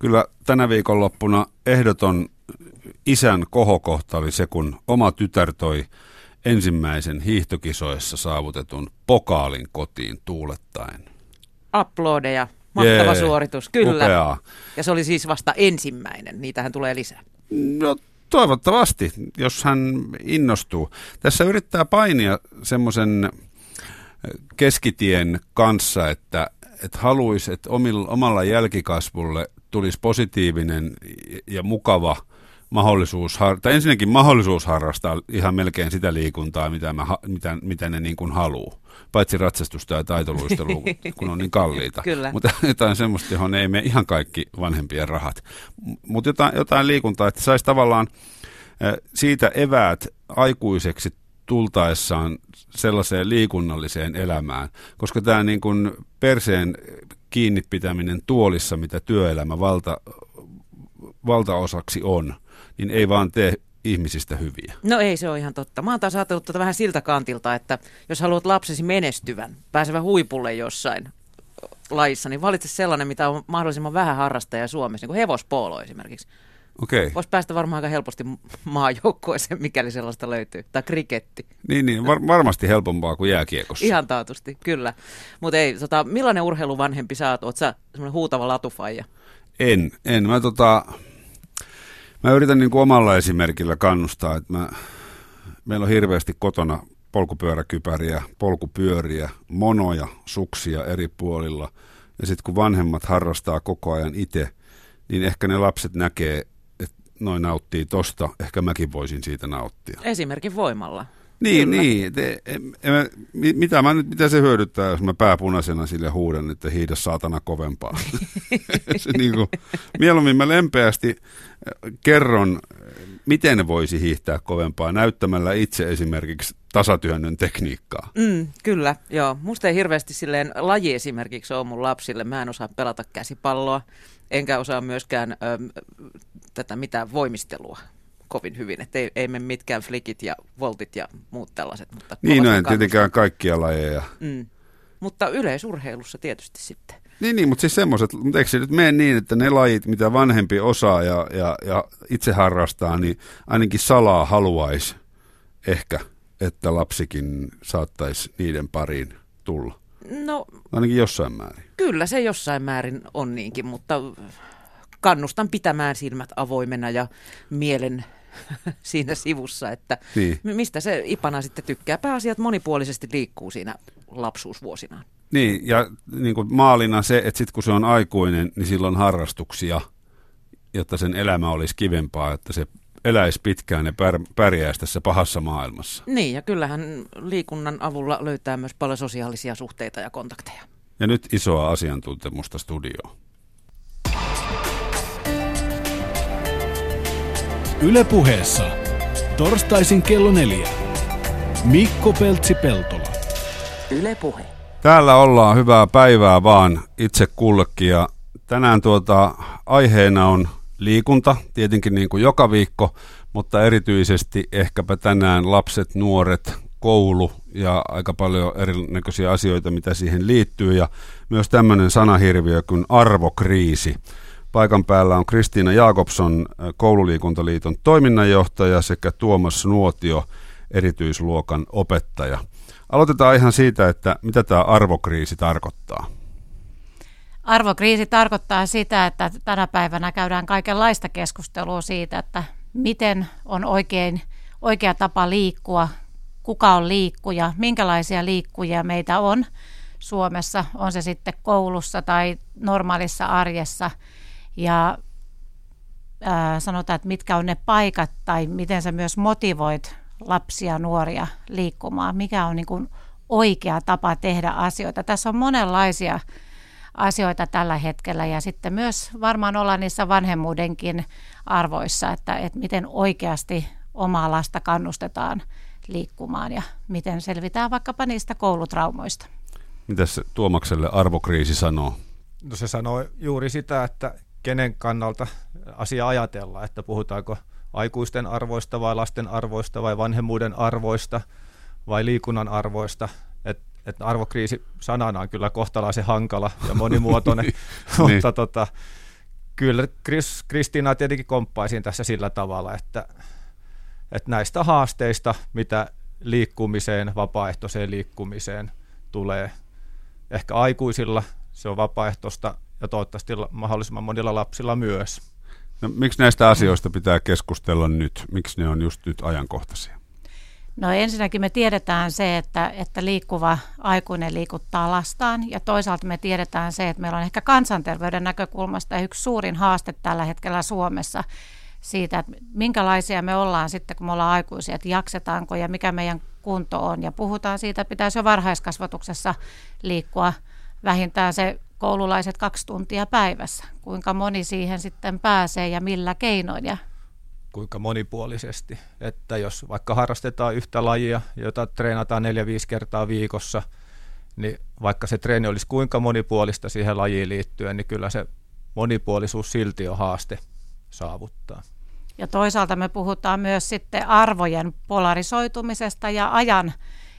Kyllä tänä viikonloppuna ehdoton isän kohokohta oli se, kun oma tytär toi ensimmäisen hiihtokisoissa saavutetun pokaalin kotiin tuulettaen. Aplodeja, mahtava suoritus, kyllä. Upeaa. Ja se oli siis vasta ensimmäinen, niitähän tulee lisää. No toivottavasti, jos hän innostuu. Tässä yrittää painia semmoisen keskitien kanssa, että haluaisi, että omalla jälkikasvulle tulisi positiivinen ja mukava mahdollisuus, tai ensinnäkin mahdollisuus harrastaa ihan melkein sitä liikuntaa, mitä ne niin kuin haluaa. Paitsi ratsastusta ja taitoluistelua, kun on niin kalliita. Mutta jotain semmoista, johon ei mene ihan kaikki vanhempien rahat. Mutta jotain liikuntaa, että saisi tavallaan siitä eväät aikuiseksi tultaessaan sellaiseen liikunnalliseen elämään, koska tämä niin kuin perseen kiinni pitäminen tuolissa, mitä työelämä valtaosaksi on, niin ei vaan tee ihmisistä hyviä. No ei, se on ihan totta. Mä oon taas ajatellut tätä vähän siltä kantilta, että jos haluat lapsesi menestyvän, pääsevän huipulle jossain lajissa, niin valitse sellainen, mitä on mahdollisimman vähän harrastajia Suomessa, niin kuin hevospoolo esimerkiksi. Okei. Voisi päästä varmaan aika helposti maajoukkueeseen, mikäli sellaista löytyy. Tai kriketti. Niin varmasti helpompaa kuin jääkiekossa. Ihan taatusti, kyllä. Mutta ei, millainen urheiluvanhempi sä oot? Oot sä semmoinen huutava latufaija? En. Mä yritän niin kuin omalla esimerkillä kannustaa, että meillä on hirveästi kotona polkupyöräkypäriä, polkupyöriä, monoja, suksia eri puolilla. Ja sitten kun vanhemmat harrastaa koko ajan itse, niin ehkä ne lapset näkee, että noin nauttii tosta, ehkä mäkin voisin siitä nauttia. Esimerkin voimalla. Niin. Mitä se hyödyttää, jos mä pääpunaisena sille huudan, että hiidä saatana kovempaa. Se niin kuin, mieluummin mä lempeästi kerron, miten voisi hiihtää kovempaa, näyttämällä itse esimerkiksi tasatyönnön tekniikkaa. Kyllä, joo. Musta ei hirveästi silleen laji esimerkiksi ole mun lapsille. Mä en osaa pelata käsipalloa, enkä osaa myöskään tätä mitään voimistelua kovin hyvin, että ei mene mitkään flikit ja voltit ja muut tällaiset. Mutta niin, no en tietenkään kaikkia lajeja. Mutta yleisurheilussa tietysti sitten. Niin, mutta siis semmoiset, mutta eikö se nyt mene niin, että ne lajit, mitä vanhempi osaa ja itse harrastaa, niin ainakin salaa haluaisi ehkä, että lapsikin saattaisi niiden pariin tulla. No, ainakin jossain määrin. Kyllä se jossain määrin on niinkin, mutta kannustan pitämään silmät avoimena ja mielen siinä sivussa, että niin. Mistä se ipana sitten tykkää. Pääasiat monipuolisesti liikkuu siinä lapsuusvuosinaan. Niin, ja niin kuin maalina se, että sitten kun se on aikuinen, niin silloin harrastuksia, jotta sen elämä olisi kivempaa, että se eläisi pitkään ja pärjäisi tässä pahassa maailmassa. Niin, ja kyllähän liikunnan avulla löytää myös paljon sosiaalisia suhteita ja kontakteja. Ja nyt isoa asiantuntemusta studioon. Yle Puheessa torstaisin kello 4. Mikko Peltola. Yle Puhe. Täällä ollaan, hyvää päivää vaan itse kullekin, ja tänään aiheena on liikunta, tietenkin niin kuin joka viikko, mutta erityisesti ehkäpä tänään lapset, nuoret, koulu ja aika paljon erinäköisiä asioita, mitä siihen liittyy, ja myös tämmöinen sanahirviö kuin arvokriisi. Paikan päällä on Kristiina Jakobsson, Koululiikuntaliiton toiminnanjohtaja, sekä Tuomas Nuotio, erityisluokan opettaja. Aloitetaan ihan siitä, että mitä tämä arvokriisi tarkoittaa. Arvokriisi tarkoittaa sitä, että tänä päivänä käydään kaikenlaista keskustelua siitä, että miten on oikea tapa liikkua, kuka on liikkuja, minkälaisia liikkujia meitä on Suomessa, on se sitten koulussa tai normaalissa arjessa. Ja sanotaan, että mitkä on ne paikat tai miten sä myös motivoit lapsia, nuoria liikkumaan. Mikä on niin kuin oikea tapa tehdä asioita. Tässä on monenlaisia asioita tällä hetkellä, ja sitten myös varmaan ollaan niissä vanhemmuudenkin arvoissa, että miten oikeasti omaa lasta kannustetaan liikkumaan ja miten selvitään vaikkapa niistä koulutraumoista. Mitäs Tuomakselle arvokriisi sanoo? No se sanoo juuri sitä, että kenen kannalta asia ajatellaan, että puhutaanko aikuisten arvoista vai lasten arvoista vai vanhemmuuden arvoista vai liikunnan arvoista. Et arvokriisi sanana on kyllä kohtalaisen hankala ja monimuotoinen, mutta Kyllä Kristiinaa tietenkin komppaisin tässä sillä tavalla, että näistä haasteista, mitä liikkumiseen, vapaaehtoiseen liikkumiseen tulee ehkä aikuisilla, se on vapaaehtoista ja toivottavasti mahdollisimman monilla lapsilla myös. No, miksi näistä asioista pitää keskustella nyt? Miksi ne on just nyt ajankohtaisia? No ensinnäkin me tiedetään se, että liikkuva aikuinen liikuttaa lastaan ja toisaalta me tiedetään se, että meillä on ehkä kansanterveyden näkökulmasta yksi suurin haaste tällä hetkellä Suomessa siitä, että minkälaisia me ollaan sitten, kun me ollaan aikuisia, että jaksetaanko ja mikä meidän kunto on ja puhutaan siitä, että pitäisi jo varhaiskasvatuksessa liikkua vähintään se koululaiset 2 tuntia päivässä, kuinka moni siihen sitten pääsee ja millä keinoin ja kuinka monipuolisesti, että jos vaikka harrastetaan yhtä lajia, jota treenataan 4-5 kertaa viikossa, niin vaikka se treeni olisi kuinka monipuolista siihen lajiin liittyen, niin kyllä se monipuolisuus silti on haaste saavuttaa. Ja toisaalta me puhutaan myös sitten arvojen polarisoitumisesta ja ajan,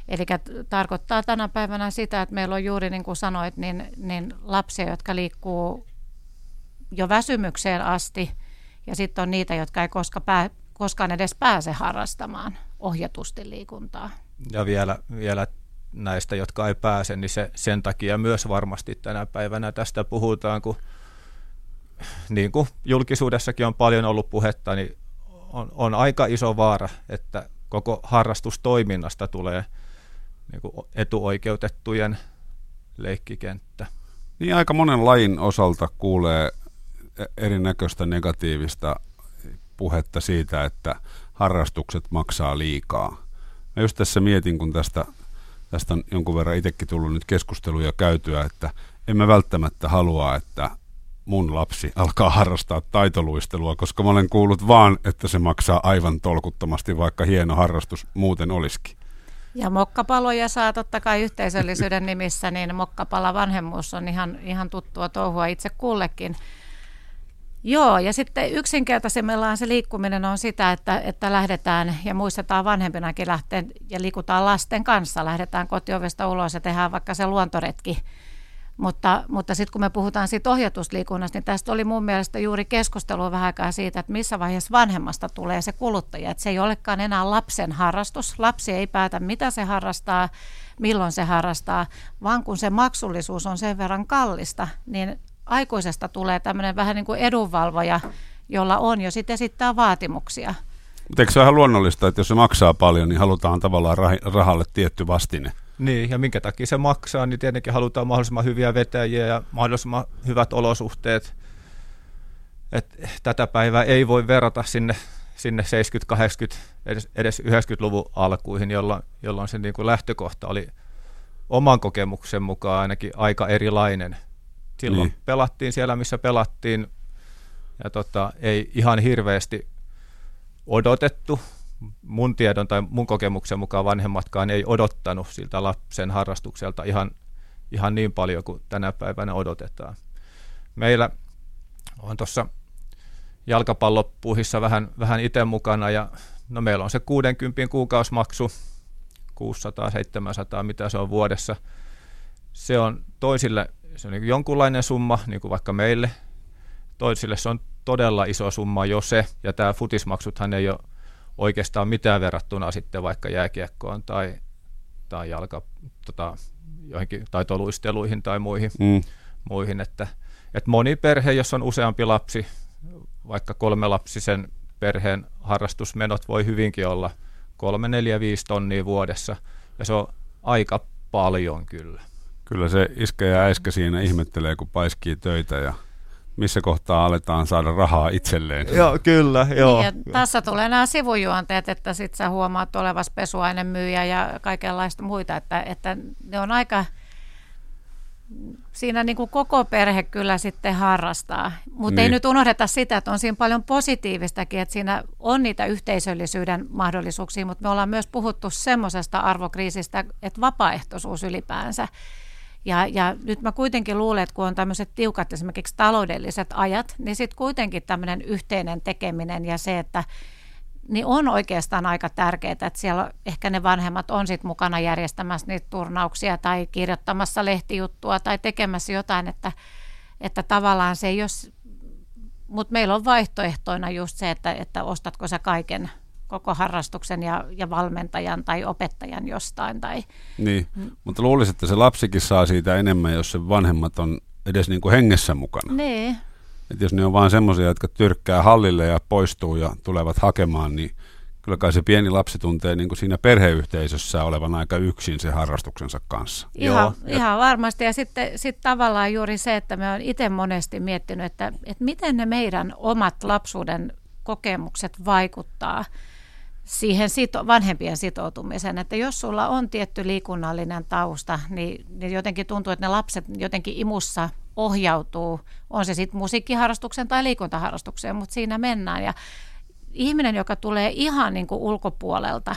eli tarkoittaa tänä päivänä sitä, että meillä on juuri niin kuin sanoit, niin lapsia, jotka liikkuu jo väsymykseen asti, ja sitten on niitä, jotka ei koskaan edes pääse harrastamaan ohjatusti liikuntaa. Ja vielä näistä, jotka ei pääse, niin sen takia myös varmasti tänä päivänä tästä puhutaan, kun niin kuin julkisuudessakin on paljon ollut puhetta, niin on aika iso vaara, että koko harrastustoiminnasta tulee niin kuin etuoikeutettujen leikkikenttä. Niin aika monen lajin osalta kuulee erinäköistä negatiivista puhetta siitä, että harrastukset maksaa liikaa. Mä just tässä mietin, kun tästä on jonkun verran itsekin tullut nyt keskusteluja käytyä, että en mä välttämättä halua, että mun lapsi alkaa harrastaa taitoluistelua, koska mä olen kuullut vaan, että se maksaa aivan tolkuttomasti, vaikka hieno harrastus muuten olisikin. Ja mokkapaloja saa totta kai yhteisöllisyyden nimissä, niin mokkapala vanhemmuus on ihan tuttua touhua itse kullekin. Joo, ja sitten yksinkertaisemmillaan se liikkuminen on sitä, että lähdetään ja muistetaan vanhempinakin lähteä ja liikutaan lasten kanssa. Lähdetään kotiovesta ulos ja tehdään vaikka se luontoretki. Mutta sitten kun me puhutaan siitä ohjatusliikunnasta, niin tästä oli mun mielestä juuri keskustelua vähän aikaa siitä, että missä vaiheessa vanhemmasta tulee se kuluttaja. Että se ei olekaan enää lapsen harrastus. Lapsi ei päätä, mitä se harrastaa, milloin se harrastaa, vaan kun se maksullisuus on sen verran kallista, niin aikuisesta tulee tämmöinen vähän niin kuin edunvalvoja, jolla on jo sitten esittää vaatimuksia. Mutta eikö se ole ihan luonnollista, että jos se maksaa paljon, niin halutaan tavallaan rahalle tietty vastine? Niin, ja minkä takia se maksaa, niin tietenkin halutaan mahdollisimman hyviä vetäjiä ja mahdollisimman hyvät olosuhteet. Et tätä päivää ei voi verrata sinne 70-, 80-, edes 90-luvun alkuihin, jolloin se niin kuin lähtökohta oli oman kokemuksen mukaan ainakin aika erilainen. Silloin niin pelattiin siellä, missä pelattiin, ja ei ihan hirveästi odotettu. Mun tiedon tai mun kokemuksen mukaan vanhemmatkaan ei odottanut siltä lapsen harrastukselta ihan niin paljon kuin tänä päivänä odotetaan. Meillä on tuossa jalkapallopuhissa vähän itse mukana, ja no meillä on se 60 kuukausimaksu, 600-700, mitä se on vuodessa. Se on toisille se on niin kuin jonkunlainen summa, niin kuin vaikka meille. Toisille se on todella iso summa jo se, ja tämä futismaksuthan ei ole oikeastaan mitään verrattuna sitten vaikka jääkiekkoon tai johonkin taitoluisteluihin tai muihin. Että moni perhe, jos on useampi lapsi, vaikka 3-lapsisen perheen harrastusmenot voi hyvinkin olla 3-5 tonnia vuodessa, ja se on aika paljon kyllä. Kyllä se iskä ja äiskä siinä ihmettelee, kun paiskii töitä ja missä kohtaa aletaan saada rahaa itselleen. Joo, kyllä. Joo. Niin, tässä tulee nämä sivujuonteet, että sitten sä huomaat olevas pesuainemyyjä ja kaikenlaista muita, että ne on aika, siinä niin kuin koko perhe kyllä sitten harrastaa. Mutta niin, ei nyt unohdeta sitä, että on siinä paljon positiivistakin, että siinä on niitä yhteisöllisyyden mahdollisuuksia, mutta me ollaan myös puhuttu semmoisesta arvokriisistä, että vapaaehtoisuus ylipäänsä. Ja nyt mä kuitenkin luulen, että kun on tämmöiset tiukat esimerkiksi taloudelliset ajat, niin sitten kuitenkin tämmöinen yhteinen tekeminen ja se, että niin on oikeastaan aika tärkeää, että siellä ehkä ne vanhemmat on sitten mukana järjestämässä niitä turnauksia tai kirjoittamassa lehtijuttua tai tekemässä jotain, että tavallaan se ei ole Mutta meillä on vaihtoehtoina just se, että ostatko sä kaiken koko harrastuksen ja valmentajan tai opettajan jostain. Tai... Niin, mutta luulisin, että se lapsikin saa siitä enemmän, jos se vanhemmat on edes niin kuin hengessä mukana. Niin. Että jos ne on vaan semmoisia, jotka tyrkkää hallille ja poistuu ja tulevat hakemaan, niin kyllä kai se pieni lapsi tuntee niin kuin siinä perheyhteisössä olevan aika yksin se harrastuksensa kanssa. Ihan varmasti. Ja sitten tavallaan juuri se, että me olen itse monesti miettinyt, että miten ne meidän omat lapsuuden kokemukset vaikuttaa siihen vanhempien sitoutumiseen. Että jos sulla on tietty liikunnallinen tausta, niin jotenkin tuntuu, että ne lapset jotenkin imussa ohjautuu. On se sitten musiikkiharrastukseen tai liikuntaharrastukseen, mutta siinä mennään. Ja ihminen, joka tulee ihan niin kuin ulkopuolelta,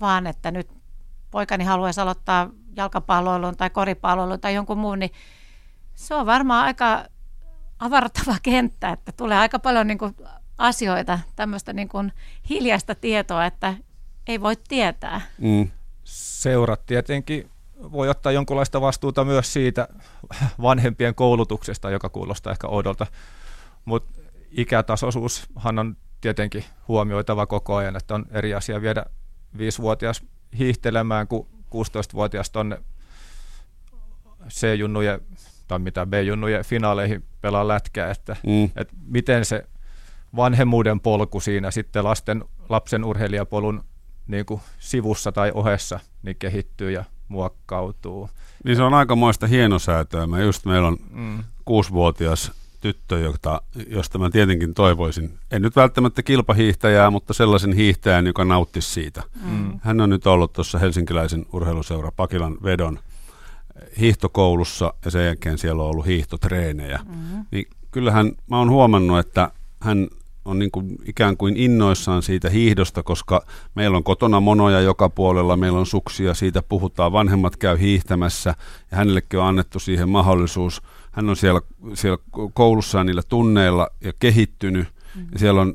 vaan että nyt poikani haluaisi aloittaa jalkapalloilun tai koripalloilun tai jonkun muun, niin se on varmaan aika avartava kenttä, että tulee aika paljon niin kuin asioita, tämmöistä niin kuin hiljaista tietoa, että ei voi tietää. Mm. Seurat tietenkin voi ottaa jonkinlaista vastuuta myös siitä vanhempien koulutuksesta, joka kuulostaa ehkä oudolta, mutta ikätasoisuushan on tietenkin huomioitava koko ajan, että on eri asia viedä 5-vuotias hiihtelemään kuin 16-vuotias tuonne C-junnujen tai mitä B-junnujen finaaleihin pelaa lätkää, että miten se vanhemmuuden polku siinä sitten lapsen urheilijapolun niin kuin sivussa tai ohessa niin kehittyy ja muokkautuu. Niin se on aikamoista hienosäätöä. Meillä on 6-vuotias tyttö, josta mä tietenkin toivoisin. En nyt välttämättä kilpahiihtäjää, mutta sellaisen hiihtäjän, joka nauttisi siitä. Mm. Hän on nyt ollut tuossa helsinkiläisen urheiluseura Pakilan Vedon hiihtokoulussa ja sen jälkeen siellä on ollut hiihtotreenejä. Mm. Niin kyllähän mä oon huomannut, että hän on niin kuin ikään kuin innoissaan siitä hiihdosta, koska meillä on kotona monoja joka puolella, meillä on suksia, siitä puhutaan, vanhemmat käy hiihtämässä ja hänellekin on annettu siihen mahdollisuus. Hän on siellä koulussaan niillä tunneilla ja kehittynyt, ja siellä on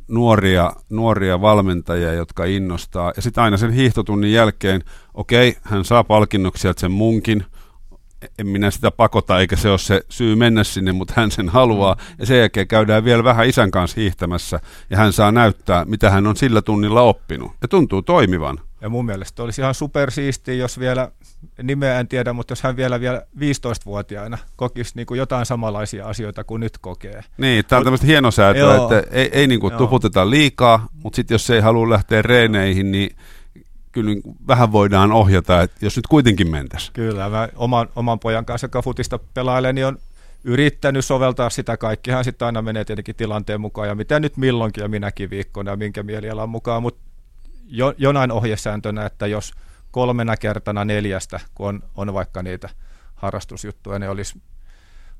nuoria valmentajia, jotka innostaa. Ja sitten aina sen hiihtotunnin jälkeen, hän saa palkinnoksia sen munkin, en minä sitä pakota, eikä se ole se syy mennä sinne, mutta hän sen haluaa. Ja sen jälkeen käydään vielä vähän isän kanssa hiihtämässä, ja hän saa näyttää, mitä hän on sillä tunnilla oppinut. Ja tuntuu toimivan. Ja mun mielestä olisi ihan supersiistiä, jos vielä, nimeä en tiedä, mutta jos hän vielä 15-vuotiaana kokisi niin kuin jotain samanlaisia asioita kuin nyt kokee. Niin, tämä on tämmöistä hienosäätöä, että ei niin kuin tuputeta liikaa, mutta sitten jos ei halua lähteä reeneihin, niin kyllä niin vähän voidaan ohjata, että jos nyt kuitenkin mentäisiin. Kyllä, mä oman pojan kanssa, joka futista pelailee, niin on yrittänyt soveltaa sitä. Kaikkihan sitten aina menee tietenkin tilanteen mukaan ja mitä nyt milloinkin ja minäkin viikkona ja minkä mielialan mukaan, mutta jonain ohjesääntönä, että jos 3 kertana 4, kun on vaikka niitä harrastusjuttuja, niin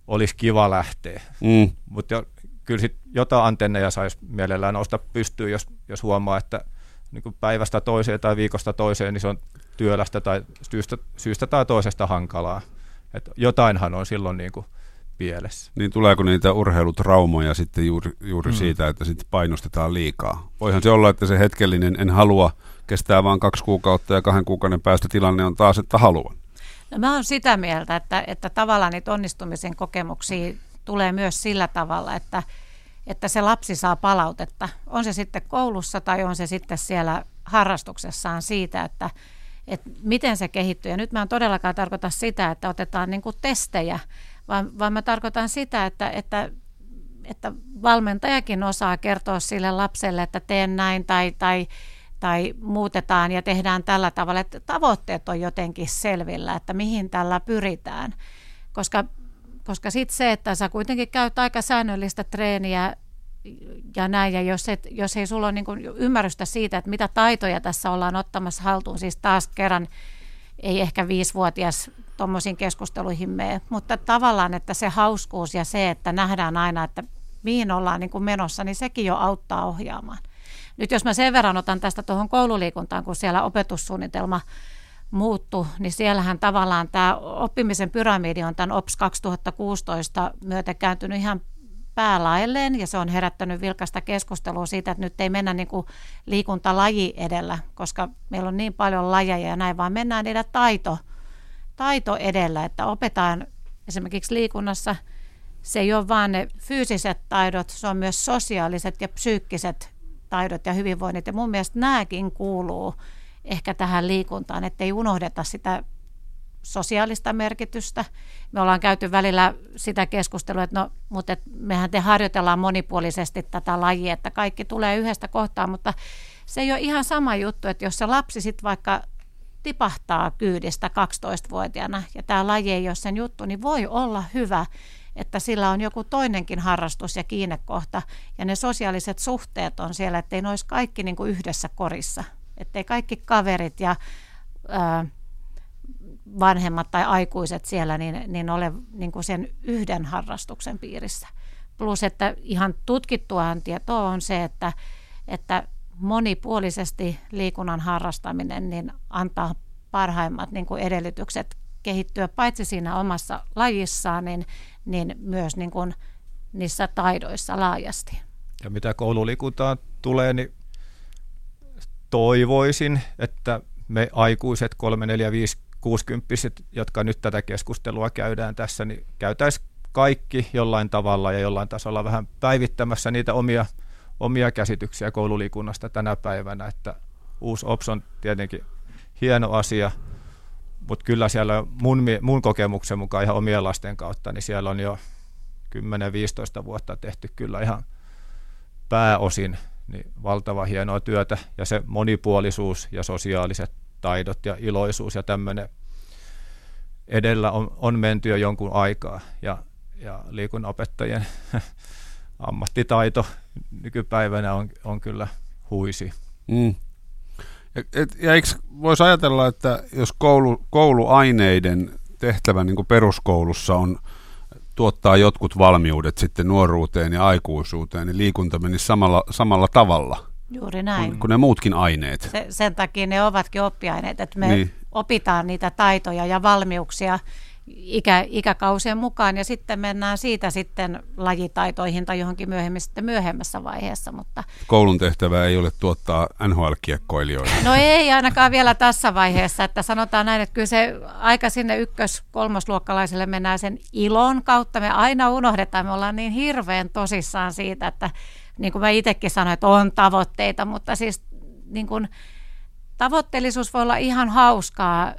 olisi kiva lähteä. Mm. Mutta kyllä sit jotain antenneja saisi mielellään nousta pystyyn, jos huomaa, että niin kuin päivästä toiseen tai viikosta toiseen, niin se on työlästä tai syystä tai toisesta hankalaa. Et jotainhan on silloin niin kuin pielessä. Niin tuleeko niitä urheilutraumoja sitten juuri siitä, että sitten painostetaan liikaa? Voihan se olla, että se hetkellinen en halua kestää vaan 2 kuukautta ja 2 kuukauden päästä tilanne on taas, että haluan. No mä oon sitä mieltä, että tavallaan niitä onnistumisen kokemuksia tulee myös sillä tavalla, että se lapsi saa palautetta. On se sitten koulussa tai on se sitten siellä harrastuksessaan siitä, että miten se kehittyy. Ja nyt mä en todellakaan tarkoita sitä, että otetaan niin kuin testejä, vaan mä tarkoitan sitä, että valmentajakin osaa kertoa sille lapselle, että teen näin tai muutetaan ja tehdään tällä tavalla, että tavoitteet on jotenkin selvillä, että mihin tällä pyritään. Koska sitten se, että sä kuitenkin käyt aika säännöllistä treeniä ja näin, ja jos ei sulla ole niin kuin ymmärrystä siitä, että mitä taitoja tässä ollaan ottamassa haltuun, siis taas kerran ei ehkä 5-vuotias tuommoisiin keskusteluihin mene, mutta tavallaan, että se hauskuus ja se, että nähdään aina, että mihin ollaan niin kuin menossa, niin sekin jo auttaa ohjaamaan. Nyt jos mä sen verran otan tästä tuohon koululiikuntaan, kun siellä opetussuunnitelma muuttui, niin siellähän tavallaan tämä oppimisen pyramidi on tämän OPS 2016 myötä kääntynyt ihan päälailleen, ja se on herättänyt vilkasta keskustelua siitä, että nyt ei mennä niin kuin liikuntalaji edellä, koska meillä on niin paljon lajeja ja näin, vaan mennään niitä taito edellä, että opetaan esimerkiksi liikunnassa se ei ole vaan ne fyysiset taidot, se on myös sosiaaliset ja psyykkiset taidot ja hyvinvoinnit. Ja mun mielestä nämäkin kuuluu ehkä tähän liikuntaan, ettei unohdeta sitä sosiaalista merkitystä. Me ollaan käyty välillä sitä keskustelua, että no, mutta mehän te harjoitellaan monipuolisesti tätä lajia, että kaikki tulee yhdestä kohtaa, mutta se ei ole ihan sama juttu, että jos se lapsi sitten vaikka tipahtaa kyydistä 12-vuotiaana ja tämä laji ei ole sen juttu, niin voi olla hyvä, että sillä on joku toinenkin harrastus ja kiinnekohta ja ne sosiaaliset suhteet on siellä, ettei ne olisi kaikki niin kuin yhdessä korissa, ettei kaikki kaverit ja vanhemmat tai aikuiset siellä niin ole niin kuin sen yhden harrastuksen piirissä. Plus, että ihan tutkittuahan tietoa on se, että monipuolisesti liikunnan harrastaminen niin antaa parhaimmat niin kuin edellytykset kehittyä paitsi siinä omassa lajissaan, niin myös niin kuin niissä taidoissa laajasti. Ja mitä koululiikuntaan tulee, niin toivoisin, että me aikuiset 3-, 4-, 5-, 6-kymppiset, jotka nyt tätä keskustelua käydään tässä, niin käytäisiin kaikki jollain tavalla ja jollain tasolla vähän päivittämässä niitä omia käsityksiä koululiikunnasta tänä päivänä, että uusi OPS on tietenkin hieno asia, mutta kyllä siellä mun kokemuksen mukaan ihan omien lasten kautta, niin siellä on jo 10-15 vuotta tehty kyllä ihan pääosin niin valtavan hienoa työtä, ja se monipuolisuus ja sosiaaliset taidot ja iloisuus ja tämmöinen edellä on menty jo jonkun aikaa, ja liikunnanopettajien ammattitaito nykypäivänä on kyllä huisi. Mm. Ja eikö voisi ajatella, että jos kouluaineiden tehtävä niin kuin peruskoulussa on tuottaa jotkut valmiudet sitten nuoruuteen ja aikuisuuteen, niin liikunta menisi samalla tavalla? Juuri näin. Kun ne muutkin aineet. Sen takia ne ovatkin oppiaineet, että me opitaan niitä taitoja ja valmiuksia ikäkausien mukaan ja sitten mennään siitä sitten lajitaitoihin tai johonkin myöhemmässä vaiheessa. Mutta koulun tehtävä ei ole tuottaa NHL-kiekkoilijoille. No ei ainakaan vielä tässä vaiheessa, että sanotaan näin, että kyllä se aika sinne 1-, 3-luokkalaiselle mennään sen ilon kautta. Me aina unohdetaan, me ollaan niin hirveän tosissaan siitä, että niin kuin mä itsekin sanoin, että on tavoitteita, mutta siis niin kuin tavoitteellisuus voi olla ihan hauskaa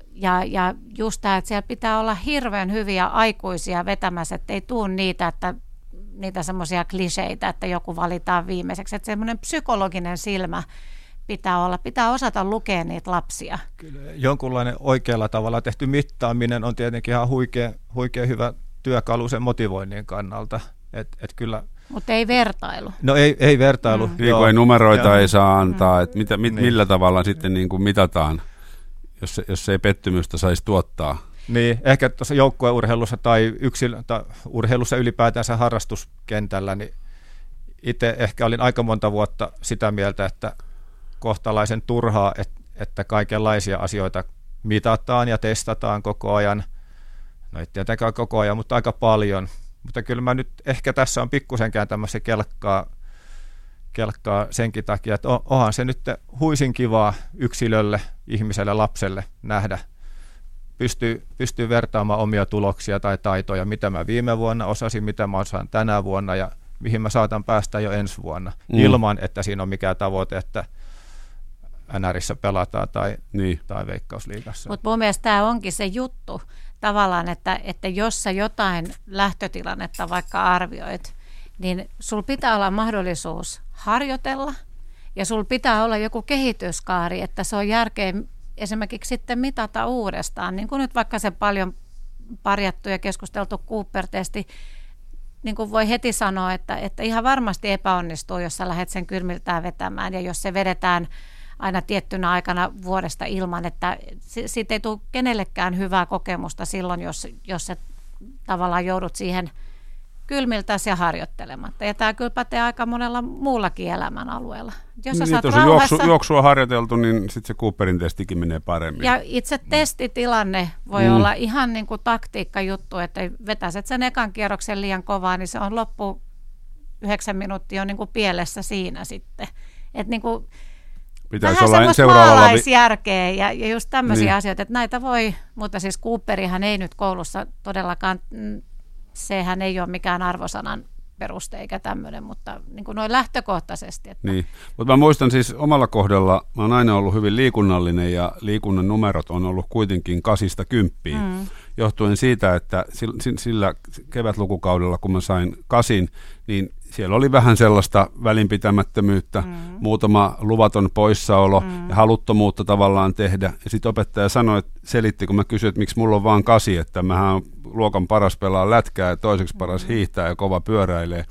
ja just tämä, että siellä pitää olla hirveän hyviä aikuisia vetämässä, ettei tule niitä semmoisia kliseitä, että joku valitaan viimeiseksi. Että semmoinen psykologinen silmä pitää olla, pitää osata lukea niitä lapsia. Kyllä, jonkunlainen oikealla tavalla tehty mittaaminen on tietenkin ihan huikea hyvä työkalu sen motivoinnin kannalta, että kyllä. Mutta ei vertailu. No ei vertailu. Joo, ei numeroita ei saa antaa. Et millä tavalla sitten niin kuin mitataan, jos ei pettymystä saisi tuottaa? Niin, ehkä tuossa joukkueurheilussa tai urheilussa ylipäätänsä harrastuskentällä, niin itse ehkä olin aika monta vuotta sitä mieltä, että kohtalaisen turhaa, että kaikenlaisia asioita mitataan ja testataan koko ajan. No ei tietenkään koko ajan, mutta aika paljon. Mutta kyllä mä nyt ehkä tässä on pikkusenkään tämmöistä kelkkaa senkin takia, että onhan se nyt huisin kivaa yksilölle, ihmiselle, lapselle nähdä. Pystyy vertaamaan omia tuloksia tai taitoja, mitä mä viime vuonna osasin, mitä mä osaan tänä vuonna ja mihin mä saatan päästä jo ensi vuonna. Ilman, että siinä on mikään tavoite, että NRissä pelataan tai Veikkausliigassa. Mutta mun mielestä tämä onkin se juttu. Tavallaan, että jos sä jotain lähtötilannetta vaikka arvioit, niin sulla pitää olla mahdollisuus harjoitella ja sulla pitää olla joku kehityskaari, että se on järkeä esimerkiksi sitten mitata uudestaan. Niin kuin nyt vaikka se paljon parjattu ja keskusteltu Cooper-testi, niin kuin voi heti sanoa, että ihan varmasti epäonnistuu, jos sä lähdet sen kylmiltään vetämään ja jos se vedetään aina tiettynä aikana vuodesta ilman, että siitä ei tule kenellekään hyvää kokemusta silloin, jos sä tavallaan joudut siihen kylmiltäsi ja harjoittelematta. Ja tämä kyllä pätee aika monella muullakin elämän alueella. Jos niin, jos juoksua harjoiteltu, niin sitten se Cooperin testikin menee paremmin. Ja itse testitilanne voi olla ihan niin kuin taktiikkajuttu, että vetäset sen ekan kierroksen liian kovaa, niin se on loppu 9 minuuttia niin kuin pielessä siinä sitten. Että niin kuin pitäisi vähän semmoista maalaisjärkeä ja just tämmöisiä asioita, että näitä voi, mutta siis Cooperihan ei nyt koulussa todellakaan sehän ei ole mikään arvosanan peruste eikä tämmöinen, mutta niin kuin noin lähtökohtaisesti. Että... Niin, mutta mä muistan siis omalla kohdalla, mä oon aina ollut hyvin liikunnallinen ja liikunnan numerot on ollut kuitenkin 8-10, johtuen siitä, että sillä kevätlukukaudella, kun mä sain 8, niin siellä oli vähän sellaista välinpitämättömyyttä, muutama luvaton poissaolo ja haluttomuutta tavallaan tehdä. Ja sitten opettaja sanoi, että selitti, kun mä kysyin, että miksi mulla on vaan 8, että mähän on luokan paras pelaa lätkää ja toiseksi paras hiihtää ja kova pyöräilee.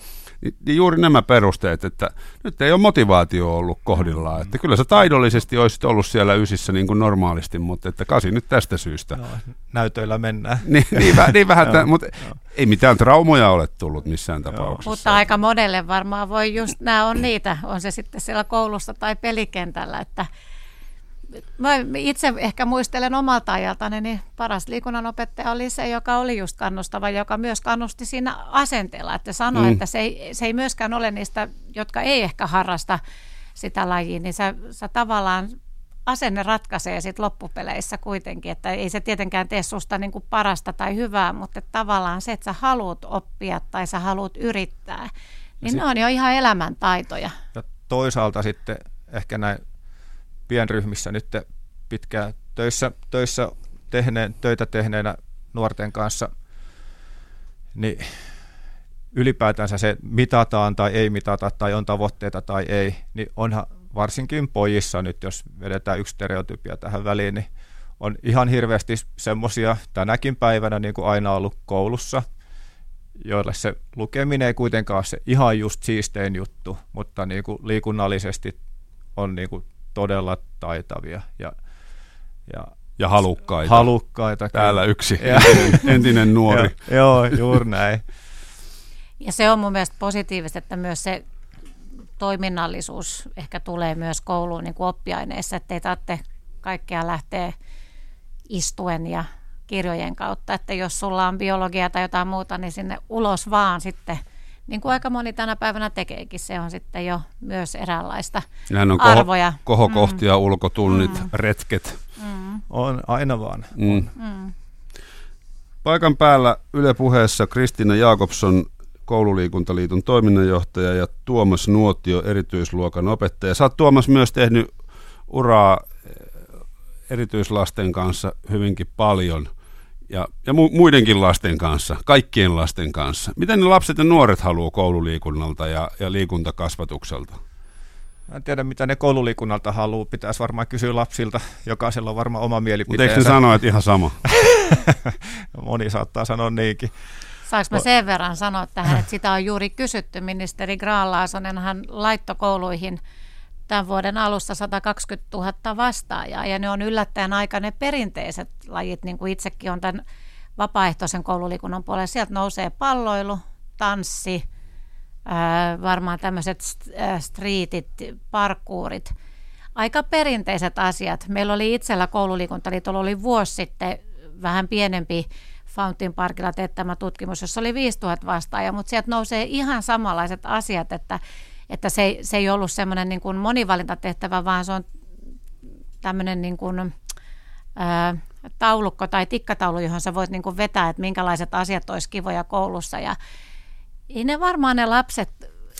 Niin juuri nämä perusteet, että nyt ei ole motivaatio ollut kohdillaan. Että kyllä se taidollisesti olisi ollut siellä 9 niin kuin normaalisti, mutta että 8 nyt tästä syystä. No, näytöillä mennään. niin vähän, mutta ei mitään traumoja ole tullut missään tapauksessa. Mutta aika monelle varmaan voi just, nämä on niitä, on se sitten siellä koulussa tai pelikentällä, että mä itse ehkä muistelen omalta ajaltani, niin paras liikunnanopettaja oli se, joka oli just kannustava, joka myös kannusti siinä asenteella, että sanoi, että se ei myöskään ole niistä, jotka ei ehkä harrasta sitä lajia, niin sä tavallaan asenne ratkaisee sit loppupeleissä kuitenkin, että ei se tietenkään tee susta niin kuin parasta tai hyvää, mutta tavallaan se, että sä haluat oppia tai sä haluat yrittää, niin ne on jo ihan elämäntaitoja. Ja toisaalta sitten ehkä näin pienryhmissä nyt pitkään töitä tehneenä nuorten kanssa, niin ylipäätänsä se mitataan tai ei mitata tai on tavoitteita tai ei, niin onhan varsinkin pojissa nyt, jos vedetään yksi stereotypia tähän väliin, niin on ihan hirveästi semmoisia tänäkin päivänä niin kuin aina ollut koulussa, joille se lukeminen ei kuitenkaan ole se ihan just siistein juttu, mutta niin kuin liikunnallisesti on niin kuin todella taitavia ja halukkaita. Täällä yksi entinen nuori. Joo, juuri näin. Ja se on mun mielestä positiivista, että myös se toiminnallisuus ehkä tulee myös kouluun niin kuin oppiaineissa, ettei tarvitse kaikkea lähteä istuen ja kirjojen kautta, että jos sulla on biologia tai jotain muuta, niin sinne ulos vaan sitten. Niin kuin aika moni tänä päivänä tekeekin, se on sitten jo myös eräänlaista arvoja. Kohokohtia, ulkotunnit, retket. On aina vaan. Paikan päällä Yle Puheessa Kristiina Jakobsson, Koululiikuntaliiton toiminnanjohtaja, ja Tuomas Nuotio, erityisluokan opettaja. Sä oot, Tuomas, myös tehnyt uraa erityislasten kanssa hyvinkin paljon. Ja muidenkin lasten kanssa, kaikkien lasten kanssa. Miten ne lapset ja nuoret haluaa koululiikunnalta ja liikuntakasvatukselta? Mä en tiedä, mitä ne koululiikunnalta haluaa. Pitäisi varmaan kysyä lapsilta. Jokaisella on varmaan oma mielipiteensä. Mutta eikö ne sano, että ihan sama? Moni saattaa sanoa niinkin. Saanko mä sen verran sanoa tähän, että sitä on juuri kysytty. Ministeri Grahn-Laasonen hän laittoi kouluihin tämän vuoden alussa 120 000 vastaajaa, ja ne on yllättäen aika ne perinteiset lajit, niin kuin itsekin on tämän vapaaehtoisen koululiikunnan puolella. Sieltä nousee palloilu, tanssi, varmaan tämmöiset striitit, parkourit, aika perinteiset asiat. Meillä oli itsellä Koululiikuntaliitolla oli vuosi sitten vähän pienempi Fountain Parkilla teettämä tutkimus, jossa oli 5000 vastaajaa, mutta sieltä nousee ihan samanlaiset asiat, että se ei ollut semmoinen niin kuin monivalintatehtävä, vaan se on tämmöinen niin kuin, taulukko tai tikkataulu, johon sä voit niin kuin vetää, että minkälaiset asiat olisi kivoja koulussa. Ja ei ne varmaan ne lapset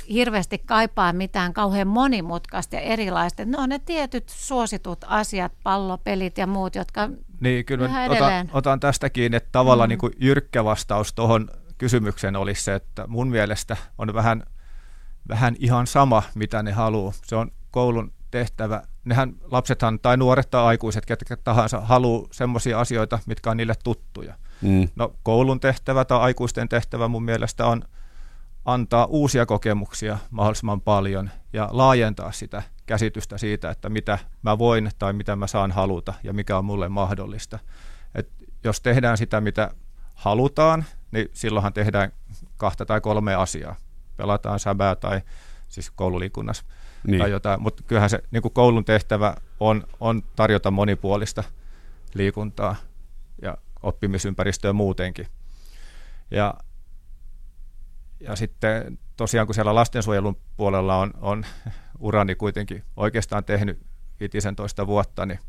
hirveästi kaipaa mitään kauhean monimutkaista ja erilaista. Ne on ne tietyt suositut asiat, pallopelit ja muut, jotka niin, kyllä mä otan tästä kiinni, että tavallaan niin kuin jyrkkä vastaus tuohon kysymykseen olisi se, että mun mielestä on vähän ihan sama, mitä ne haluaa. Se on koulun tehtävä. Nehän lapsethan tai nuoret tai aikuiset, ketkä tahansa, haluaa semmoisia asioita, mitkä on niille tuttuja. No, koulun tehtävä tai aikuisten tehtävä mun mielestä on antaa uusia kokemuksia mahdollisimman paljon ja laajentaa sitä käsitystä siitä, että mitä mä voin tai mitä mä saan haluta ja mikä on mulle mahdollista. Et jos tehdään sitä, mitä halutaan, niin silloinhan tehdään 2 tai 3 asiaa. Pelataan säbää tai siis koululiikunnassa tai jotain, mutta kyllähän se niin kuin koulun tehtävä on tarjota monipuolista liikuntaa ja oppimisympäristöä muutenkin. Ja sitten tosiaan kun siellä lastensuojelun puolella on urani kuitenkin oikeastaan tehnyt 15 vuotta, niin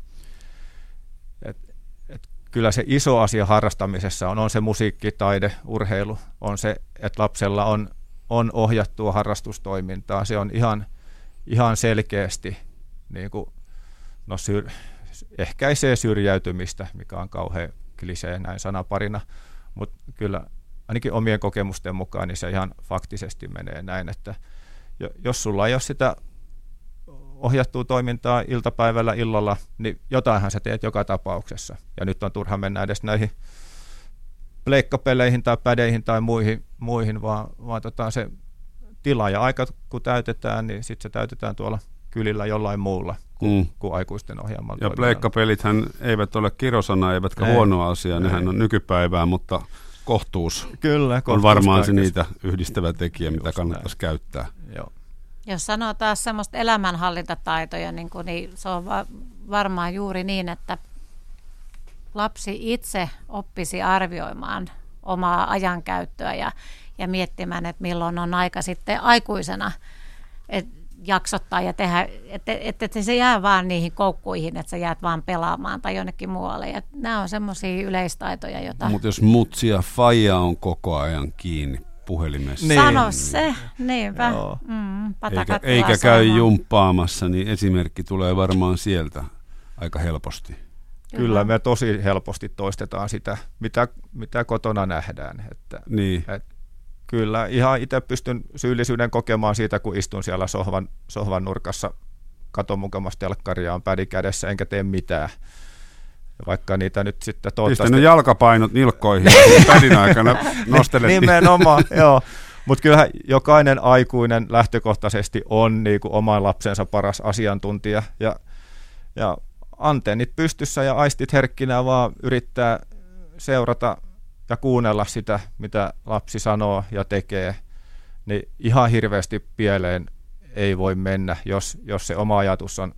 kyllä se iso asia harrastamisessa on se musiikki, taide, urheilu, on se, että lapsella on ohjattua harrastustoimintaa. Se on ihan selkeästi, niin kuin, ehkäisee syrjäytymistä, mikä on kauhean klisee näin sanaparina, mutta kyllä ainakin omien kokemusten mukaan niin se ihan faktisesti menee näin, että jos sulla ei ole sitä ohjattua toimintaa iltapäivällä, illalla, niin jotainhan sä teet joka tapauksessa. Ja nyt on turha mennä edes näihin pleikkapeleihin tai pädeihin tai muihin vaan se tila ja aika kun täytetään, niin sitten se täytetään tuolla kylillä jollain muulla kuin aikuisten ohjaamalla. Ja pleikkapelithän eivät ole kirosana, eivätkä huono asia, nehän on nykypäivää, mutta kohtuus on varmaan se niitä yhdistävä tekijä, mitä kannattaisi käyttää. Joo. Jos sanoo taas semmoista elämänhallintataitoja, niin se on varmaan juuri niin, että lapsi itse oppisi arvioimaan omaa ajankäyttöä ja miettimään, että milloin on aika sitten aikuisena jaksottaa ja tehdä, että se jää vaan niihin koukkuihin, että sä jäät vaan pelaamaan tai jonnekin muualle. Ja nämä on semmoisia yleistaitoja, joita... Mutta jos mutsia faija on koko ajan kiinni puhelimessa. Niin. Sano se, niinpä. Eikä käy jumppaamassa, niin esimerkki tulee varmaan sieltä aika helposti. Kyllä, me tosi helposti toistetaan sitä, mitä kotona nähdään. Kyllä, ihan itse pystyn syyllisyyden kokemaan siitä, kun istun siellä sohvan nurkassa, katon mukamassa telkkaria, on pädi kädessä, enkä tee mitään. Vaikka niitä nyt sitten toivottavasti... Pistänyt jalkapainot nilkkoihin, pädin aikana nostelettiin. Nimenomaan, joo. Mutta kyllähän jokainen aikuinen lähtökohtaisesti on niinku oman lapsensa paras asiantuntija. Ja antennit pystyssä ja aistit herkkinä vaan yrittää seurata ja kuunnella sitä, mitä lapsi sanoo ja tekee, niin ihan hirveästi pieleen ei voi mennä, jos se oma ajatus on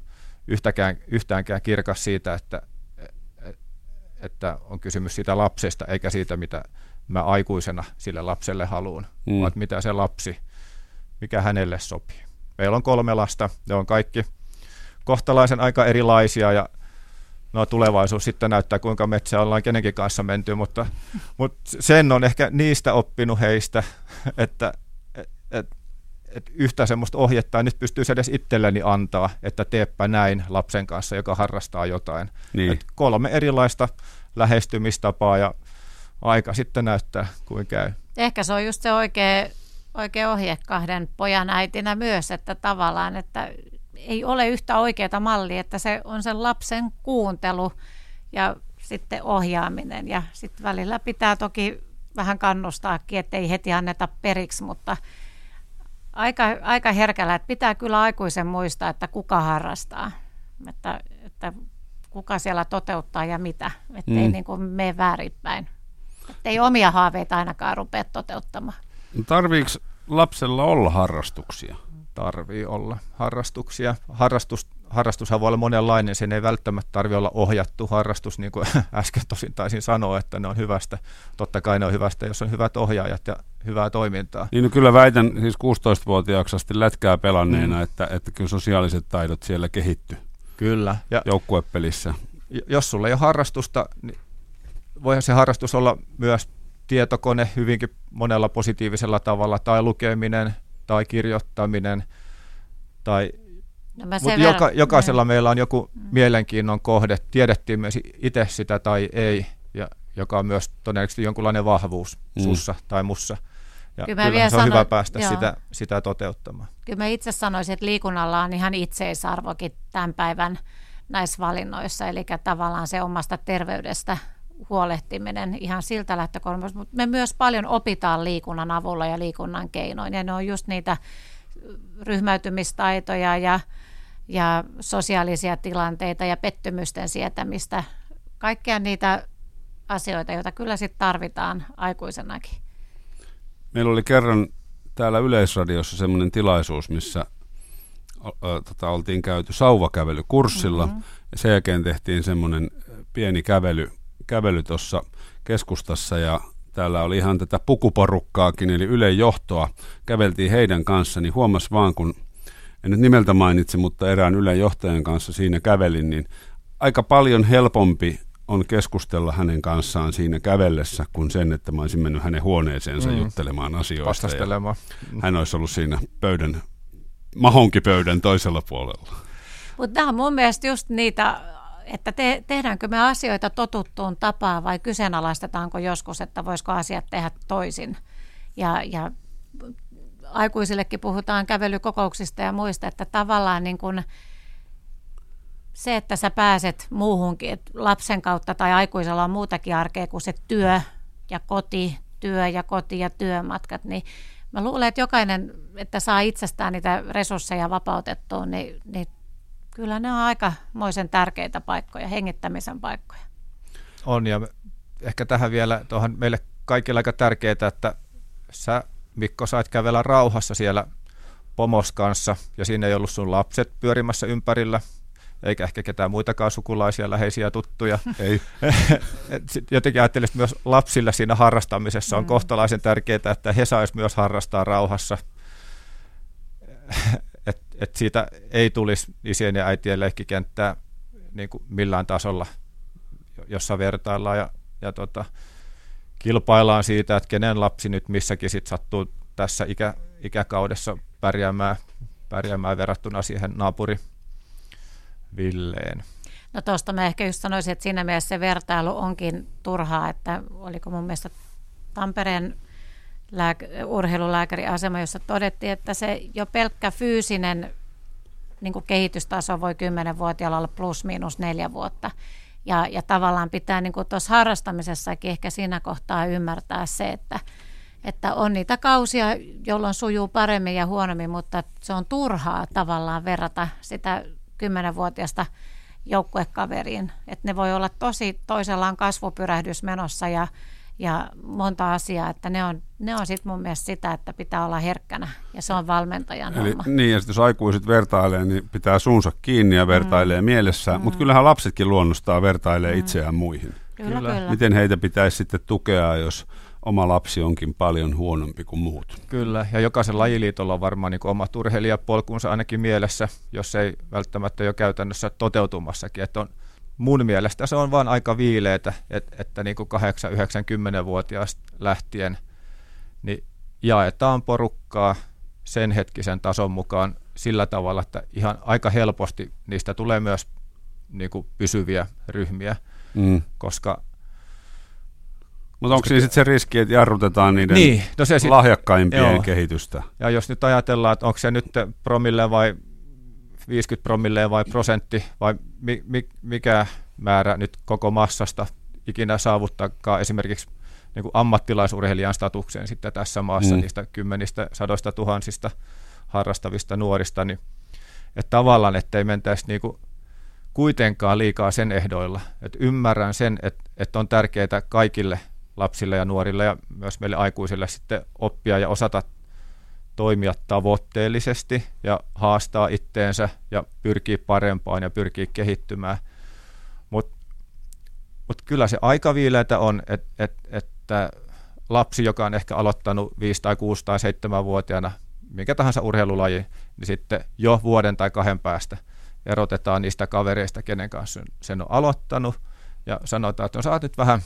yhtäänkään kirkas siitä, että on kysymys siitä lapsesta, eikä siitä, mitä mä aikuisena sille lapselle haluan, vaan mitä se lapsi, mikä hänelle sopii. Meillä on 3 lasta, ne on kaikki kohtalaisen aika erilaisia, ja tulevaisuus sitten näyttää, kuinka metsää ollaan kenenkin kanssa menty, mutta sen on ehkä niistä oppinut heistä, että yhtä semmoista ohjettaa nyt pystyisi edes itselleni antaa, että teepä näin lapsen kanssa, joka harrastaa jotain. Niin. 3 erilaista lähestymistapaa ja aika sitten näyttää, kuinka käy. Ehkä se on just se oikea ohje 2 pojan äitinä myös, että tavallaan, että ei ole yhtä oikeaa mallia, että se on sen lapsen kuuntelu ja sitten ohjaaminen. Ja sitten välillä pitää toki vähän kannustaakin, ettei heti anneta periksi, mutta aika herkällä, että pitää kyllä aikuisen muistaa, että kuka harrastaa, että kuka siellä toteuttaa ja mitä, ettei mene väärinpäin. Ettei omia haaveita ainakaan rupea toteuttamaan. Tarviiko lapsella olla harrastuksia? Tarvii olla harrastuksia. Harrastushan voi olla monenlainen, sen ei välttämättä tarvitse olla ohjattu harrastus, niin kuin äsken tosin taisin sanoa, että ne on hyvästä. Totta kai ne on hyvästä, jos on hyvät ohjaajat ja hyvää toimintaa. Niin, no kyllä väitän siis 16-vuotiaaksi asti lätkää pelanneena, että kyllä sosiaaliset taidot siellä kehittyy. Kyllä. Ja joukkuepelissä. Jos sulla ei ole harrastusta, niin voihan se harrastus olla myös tietokone hyvinkin monella positiivisella tavalla tai lukeminen tai kirjoittaminen, jokaisella meillä on joku mielenkiinnon kohde, tiedettiin me itse sitä tai ei, ja joka on myös todennäköisesti jonkunlainen vahvuus sussa tai mussa, ja kyllä se on hyvä päästä sitä toteuttamaan. Kyllä mä itse sanoisin, että liikunnalla on ihan itseisarvokin tämän päivän näissä valinnoissa, eli tavallaan se omasta terveydestä huolehtiminen ihan siltä lähtökulmasta, mutta me myös paljon opitaan liikunnan avulla ja liikunnan keinoin, ja ne on just niitä ryhmäytymistaitoja ja sosiaalisia tilanteita ja pettymysten sietämistä, kaikkia niitä asioita, joita kyllä sitten tarvitaan aikuisenakin. Meillä oli kerran täällä Yleisradiossa semmoinen tilaisuus, missä oltiin käyty sauvakävelykurssilla, ja sen jälkeen tehtiin semmoinen pieni kävely tuossa keskustassa, ja täällä oli ihan tätä pukuporukkaakin, eli Ylen johtoa. Käveltiin heidän kanssa, niin huomas vaan, kun en nyt nimeltä mainitsi, mutta erään Ylen johtajan kanssa siinä kävelin, niin aika paljon helpompi on keskustella hänen kanssaan siinä kävellessä kuin sen, että mä olisin mennyt hänen huoneeseensa juttelemaan asioista. Hän olisi ollut siinä pöydän, mahonkipöydän toisella puolella. Mutta nämä on mun mielestä just niitä, että tehdäänkö me asioita totuttuun tapaan vai kyseenalaistetaanko joskus, että voisiko asiat tehdä toisin. Ja aikuisillekin puhutaan kävelykokouksista ja muista, että tavallaan niin kuin se, että sä pääset muuhunkin, lapsen kautta tai aikuisella on muutakin arkea kuin se työ ja koti ja työmatkat, niin mä luulen, että jokainen, että saa itsestään niitä resursseja vapautettua, niin kyllä ne on aikamoisen tärkeitä paikkoja, hengittämisen paikkoja. On, ja ehkä tähän vielä, tuohon meille kaikille aika tärkeää, että sä, Mikko, sait kävellä rauhassa siellä pomos kanssa, ja siinä ei ollut sun lapset pyörimässä ympärillä, eikä ehkä ketään muitakaan sukulaisia, läheisiä, tuttuja. Ei. Jotenkin ajattelin, että myös lapsilla siinä harrastamisessa on kohtalaisen tärkeää, että he saisivat myös harrastaa rauhassa. Että siitä ei tulisi isien ja äitien leikkikenttää niin kuin millään tasolla, jossa vertaillaan ja kilpaillaan siitä, että kenen lapsi nyt missäkin sit sattuu tässä ikäkaudessa pärjäämään verrattuna siihen naapuriin. Villeen. No tuosta mä ehkä just sanoisin, että siinä mielessä se vertailu onkin turhaa, että oliko mun mielestä Tampereen urheilulääkäriasema, jossa todettiin, että se jo pelkkä fyysinen niin kuin kehitystaso voi 10-vuotiaalla olla plus miinus 4 vuotta. Ja tavallaan pitää niin kuin tuossa harrastamisessakin ehkä siinä kohtaa ymmärtää se, että on niitä kausia, jolloin sujuu paremmin ja huonommin, mutta se on turhaa tavallaan verrata sitä 10-vuotiaasta joukkuekaveriin, että ne voi olla tosi toisellaan kasvupyrähdys menossa ja monta asiaa, että ne on sitten mun mielestä sitä, että pitää olla herkkänä ja se on valmentajan homma. Niin, ja jos aikuiset vertailee, niin pitää suunsa kiinni ja vertailee mielessään, mutta kyllähän lapsetkin luonnostaan vertailee itseään muihin. Kyllä. Miten heitä pitäisi sitten tukea, jos oma lapsi onkin paljon huonompi kuin muut. Kyllä, ja jokaisen lajiliitolla on varmaan niin kuin oma urheilijapolkunsa ainakin mielessä, jos ei välttämättä jo käytännössä toteutumassakin. Että on, mun mielestä se on vaan aika viileetä, että niin kuin 8-90-vuotiaasta lähtien niin jaetaan porukkaa sen hetkisen tason mukaan sillä tavalla, että ihan aika helposti niistä tulee myös niin kuin pysyviä ryhmiä, koska... Mutta onko siinä sitten se riski, että jarrutetaan niiden lahjakkaimpien kehitystä? Ja jos nyt ajatellaan, että onko se nyt promille vai 50 promille vai prosentti vai mikä määrä nyt koko massasta ikinä saavuttaa esimerkiksi niin kuin ammattilaisurheilijan statukseen sitten tässä maassa niistä 10,000-100,000 harrastavista nuorista, niin että tavallaan, ettei mentäisi niin kuin kuitenkaan liikaa sen ehdoilla. Et ymmärrän sen, että on tärkeää kaikille lapsille ja nuorille ja myös meille aikuisille sitten oppia ja osata toimia tavoitteellisesti ja haastaa itteensä ja pyrkiä parempaan ja pyrkiä kehittymään. Mutta kyllä se aika viileätä on, että lapsi, joka on ehkä aloittanut 5 tai 6 tai 7-vuotiaana minkä tahansa urheilulaji, niin sitten jo vuoden tai 2 päästä erotetaan niistä kavereista, kenen kanssa sen on aloittanut ja sanotaan, että sä oot nyt vähän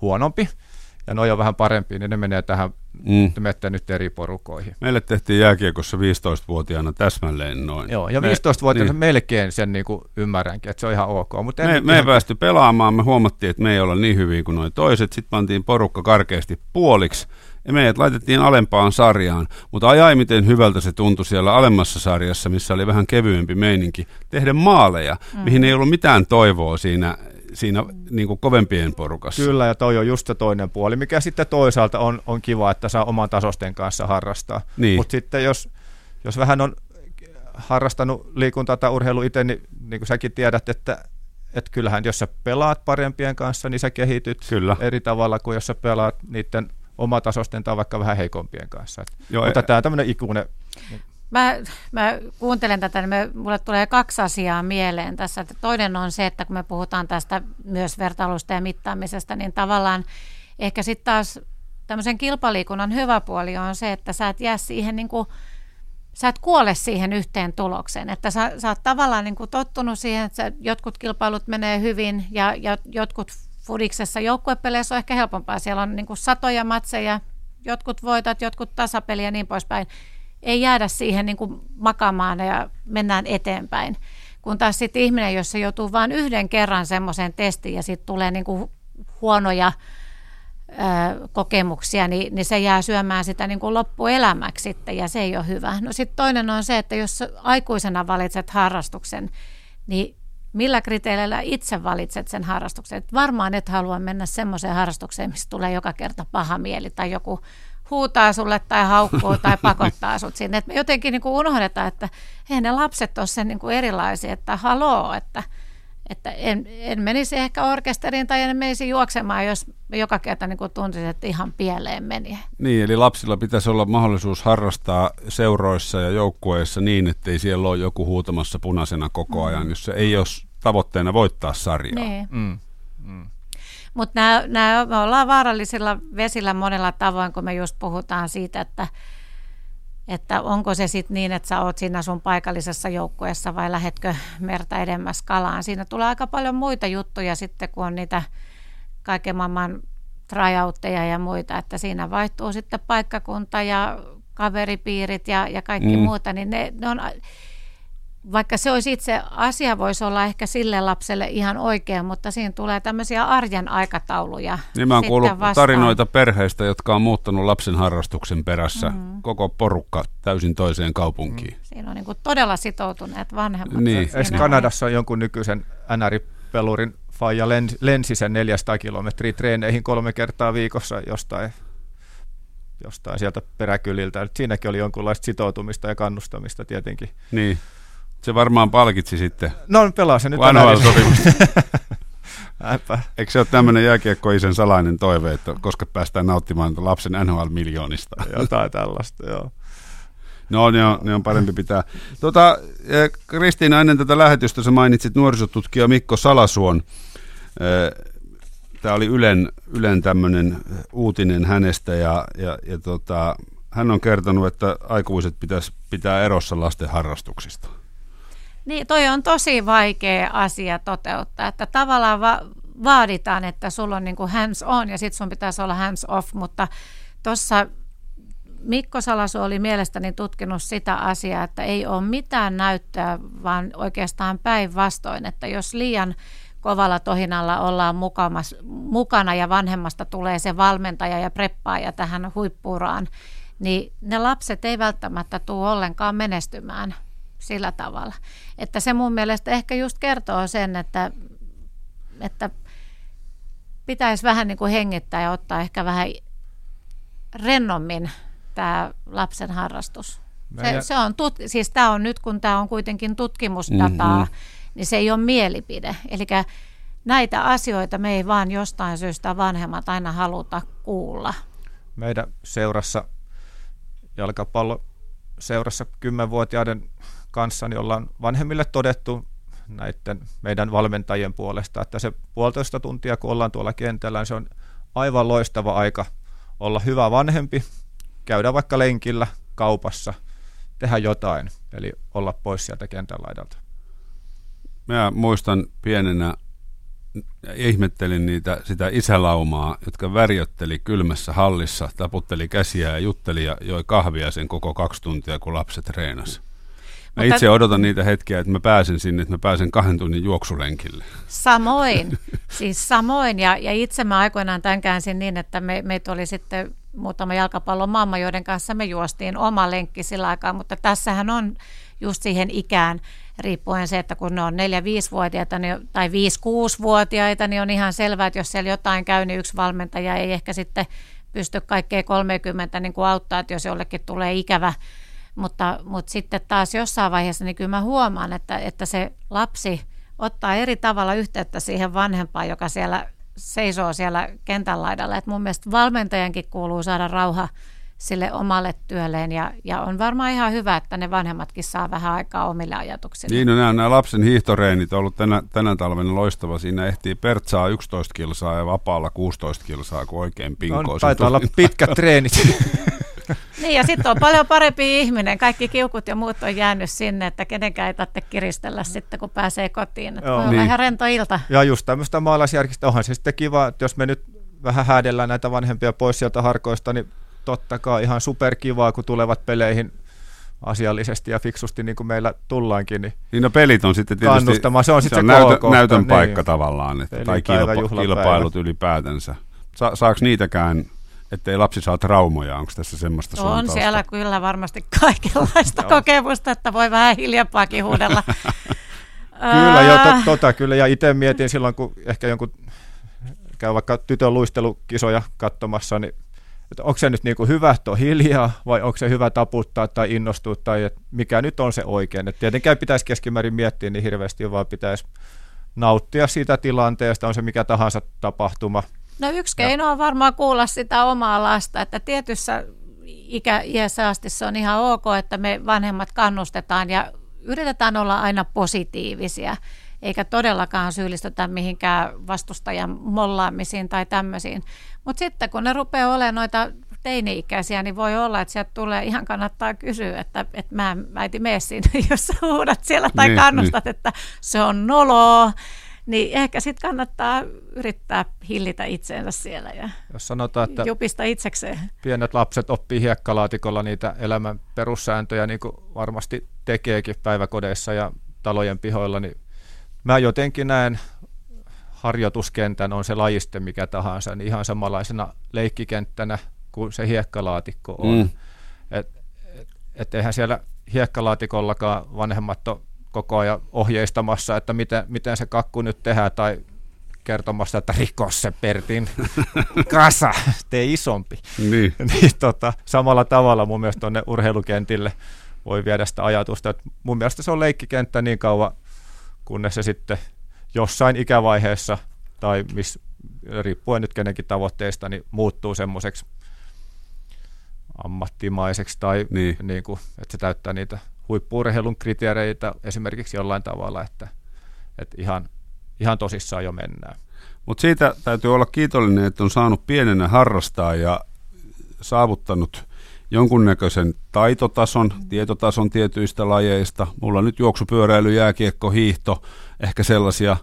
huonompi, ja noi on vähän parempi, niin ne menee tähän, te nyt eri porukoihin. Meille tehtiin jääkiekossa 15-vuotiaana täsmälleen noin. Joo, ja 15-vuotiaana melkein sen niin kuin ymmärränkin, että se on ihan ok. Mutta me ei päästy pelaamaan, me huomattiin, että me ei olla niin hyviä kuin noi toiset, sitten pantiin porukka karkeasti puoliksi, ja meidät laitettiin alempaan sarjaan, mutta ai miten hyvältä se tuntui siellä alemmassa sarjassa, missä oli vähän kevyempi meininki, tehdä maaleja, mihin ei ollut mitään toivoa siinä niin kuin kovempien porukassa. Kyllä, ja toi on just se toinen puoli, mikä sitten toisaalta on kiva, että saa oman tasosten kanssa harrastaa. Niin. Mutta sitten jos vähän on harrastanut liikuntaa tai urheilua itse, niin kuin säkin tiedät, että kyllähän jos sä pelaat parempien kanssa, niin sä kehityt eri tavalla kuin jos sä pelaat niiden oma tasosten tai vaikka vähän heikompien kanssa. Mutta tämä on tämmöinen ikuinen... Mä kuuntelen tätä, niin mulle tulee 2 asiaa mieleen tässä. Toinen on se, että kun me puhutaan tästä myös vertailusta ja mittaamisesta, niin tavallaan ehkä sitten taas tämmöisen kilpaliikunnan hyvä puoli on se, että sä et jää siihen niin kuin sä et kuole siihen yhteen tulokseen, että sä oot tavallaan niin kuin tottunut siihen, että jotkut kilpailut menee hyvin ja jotkut fudiksessa joukkuepeleissä on ehkä helpompaa, siellä on niin kuin satoja matseja, jotkut voitat, jotkut tasapeliä ja niin poispäin. Ei jäädä siihen niin kuin makaamaan ja mennään eteenpäin, kun taas sitten ihminen, jos se joutuu vain yhden kerran semmoiseen testiin ja sitten tulee niin kuin huonoja kokemuksia, niin se jää syömään sitä niin kuin loppuelämäksi sitten, ja se ei ole hyvä. No sitten toinen on se, että jos aikuisena valitset harrastuksen, niin millä kriteereillä itse valitset sen harrastuksen? Et varmaan et halua mennä semmoiseen harrastukseen, missä tulee joka kerta paha mieli tai joku huutaa sulle tai haukkuu tai pakottaa sut sinne. Et me jotenkin niin kuin unohdetaan, että ei ne lapset ole sen niin kuin erilaisia, että haloo, että en menisi ehkä orkesteriin tai en menisi juoksemaan, jos joka kerta niin kuin tuntisin, että ihan pieleen meni. Niin, eli lapsilla pitäisi olla mahdollisuus harrastaa seuroissa ja joukkueissa niin, ettei siellä ole joku huutamassa punaisena koko ajan, jos se ei ole tavoitteena voittaa sarjaa. Niin. Mutta me ollaan vaarallisilla vesillä monella tavoin, kun me just puhutaan siitä, että onko se sitten niin, että sä oot siinä sun paikallisessa joukkueessa vai lähetkö merta edemmäs kalaan. Siinä tulee aika paljon muita juttuja sitten, kun on niitä kaiken maailman tryoutteja ja muita, että siinä vaihtuu sitten paikkakunta ja kaveripiirit ja kaikki muuta, niin ne on, vaikka se olisi itse asia, voisi olla ehkä sille lapselle ihan oikea, mutta siinä tulee tämmöisiä arjen aikatauluja. Niin mä oon kuullut tarinoita perheistä, jotka on muuttanut lapsen harrastuksen perässä koko porukka täysin toiseen kaupunkiin. Siinä on niin kuin todella sitoutuneet vanhemmat. Niin. Kanadassa on jonkun nykyisen NR-pelurin faija lensi sen 400 kilometriä treeneihin 3 kertaa viikossa jostain sieltä peräkyliltä. Nyt siinäkin oli jonkunlaista sitoutumista ja kannustamista tietenkin. Niin. Se varmaan palkitsi sitten. No pelaa se nyt. Eikö se ole tämmöinen jääkiekkoisen salainen toive, että koska päästään nauttimaan lapsen NHL-miljoonista? Jotain tällaista, joo. No ne on parempi pitää. Kristiina, ennen tätä lähetystä sä mainitsit nuorisotutkija Mikko Salasuon. Tämä oli Ylen tämmöinen uutinen hänestä ja hän on kertonut, että aikuiset pitäisi pitää erossa lasten harrastuksista. Niin, toi on tosi vaikea asia toteuttaa, että tavallaan vaaditaan, että sulla on niin kuin hands on ja sitten sun pitäisi olla hands off, mutta tuossa Mikko Salasuo oli mielestäni tutkinut sitä asiaa, että ei ole mitään näyttöä, vaan oikeastaan päinvastoin, että jos liian kovalla tohinalla ollaan mukana ja vanhemmasta tulee se valmentaja ja preppaaja tähän huippuraan, niin ne lapset ei välttämättä tule ollenkaan menestymään sillä tavalla. Että se mun mielestä ehkä just kertoo sen, että pitäisi vähän niin kuin hengittää ja ottaa ehkä vähän rennommin tämä lapsen harrastus. Siis tämä on nyt, kun tämä on kuitenkin tutkimusdataa, niin se ei ole mielipide. Eli näitä asioita me ei vaan jostain syystä vanhemmat aina haluta kuulla. Meidän seurassa, jalkapalloseurassa 10-vuotiaiden kanssa, niin ollaan vanhemmille todettu näiden meidän valmentajien puolesta, että se 1,5 tuntia, kun ollaan tuolla kentällä, niin se on aivan loistava aika olla hyvä vanhempi, käydä vaikka lenkillä, kaupassa, tehdä jotain, eli olla pois sieltä kentän laidalta. Mä muistan pienenä, ihmettelin sitä isälaumaa, jotka värjötteli kylmässä hallissa, taputteli käsiä ja jutteli ja joi kahvia sen koko 2 tuntia, kun lapset treenasi. Mä itse odotan niitä hetkiä, että mä pääsen sinne, että mä pääsen 2 tunnin juoksulenkille. Samoin, siis samoin. Ja itse mä aikoinaan tämän käänsin niin, että meitä oli sitten muutama jalkapallon mamma, joiden kanssa me juostiin oma lenkki sillä aikaa, mutta tässähän on just siihen ikään riippuen se, että kun ne on 4-5-vuotiaita tai 5-6-vuotiaita, niin on ihan selvää, että jos siellä jotain käy, niin yksi valmentaja ei ehkä sitten pysty kaikkea 30 niin kuin auttaa, että jos jollekin tulee ikävä. Mutta sitten taas jossain vaiheessa niin kyllä mä huomaan, että se lapsi ottaa eri tavalla yhteyttä siihen vanhempaan, joka siellä seisoo siellä kentän laidalla. Et mun mielestä valmentajankin kuuluu saada rauha sille omalle työlleen ja on varmaan ihan hyvä, että ne vanhemmatkin saa vähän aikaa omille ajatuksille. Niin, no nämä lapsen hiihtoreenit on ollut tänä talvena loistava. Siinä ehtii pertsaa 11 kilsaa ja vapaalla 16 kilsaa, kun oikein pinkoo. No, taitaa olla pitkät treenit. Niin, ja sitten on paljon parempi ihminen. Kaikki kiukut ja muut on jäänyt sinne, että kenenkään ei tarvitse kiristellä sitten, kun pääsee kotiin. Joo, voi niin. Ihan rento ilta. Ja just tämmöistä maalaisjärkistä. Onhan se sitten kiva, että jos me nyt vähän häädellään näitä vanhempia pois sieltä harkoista, niin totta kai ihan superkivaa, kun tulevat peleihin asiallisesti ja fiksusti, niin kuin meillä tullaankin. Niin no pelit on sitten tietysti kannustamaan. Se on sitten se näytön paikka niin, tavallaan, että, tai kilpailut ylipäätänsä. Saako niitäkään, ettei lapsi saa traumoja? Onko tässä semmoista suuntausta? On siellä kyllä varmasti kaikenlaista kokemusta, että voi vähän hiljempaakin huudella. Kyllä, jo, kyllä. Ja itse mietin silloin, kun ehkä jonkun käy vaikka tytön luistelukisoja katsomassa, niin että onko se nyt niin kuin hyvä, että on hiljaa, vai onko se hyvä taputtaa tai innostua, tai mikä nyt on se oikein. Et tietenkään pitäisi keskimäärin miettiä niin hirveästi, vaan pitäisi nauttia siitä tilanteesta, on se mikä tahansa tapahtuma. No yksi keino on varmaan kuulla sitä omaa lasta, että tietyssä iässä asti se on ihan ok, että me vanhemmat kannustetaan ja yritetään olla aina positiivisia, eikä todellakaan syyllistetä mihinkään vastustajan mollaamisiin tai tämmöisiin. Mutta sitten kun ne rupeaa olemaan noita teini-ikäisiä, niin voi olla, että sieltä tulee, ihan kannattaa kysyä, että mä en äiti mene sinne, jos sä huudat siellä tai kannustat, että se on noloa. Niin ehkä sitten kannattaa yrittää hillitä itseensä siellä ja jos sanotaan, että jupista itsekseen. Pienet lapset oppii hiekkalaatikolla niitä elämän perussääntöjä, niin kuin varmasti tekeekin päiväkodeissa ja talojen pihoilla, niin mä jotenkin näen harjoituskentän, on se lajiste mikä tahansa, niin ihan samanlaisena leikkikenttänä kuin se hiekkalaatikko on. Et eihän siellä hiekkalaatikollakaan vanhemmat ole koko ajan ohjeistamassa, että miten se kakku nyt tehdään, tai kertomassa, että rikos se Pertin kasa, tee isompi. Samalla tavalla mun mielestä tuonne urheilukentille voi viedä sitä ajatusta. Että mun mielestä se on leikkikenttä niin kauan, kunnes se sitten jossain ikävaiheessa, tai riippuen nyt kenenkin tavoitteista, niin muuttuu semmoiseksi ammattimaiseksi, tai niin kuin, että se täyttää niitä huippu-urheilun kriteereitä esimerkiksi jollain tavalla, että ihan tosissaan jo mennään. Mutta siitä täytyy olla kiitollinen, että on saanut pienenä harrastaa ja saavuttanut jonkunnäköisen tietotason tietyistä lajeista. Mulla nyt juoksupyöräily, jääkiekko, hiihto, ehkä sellaisia.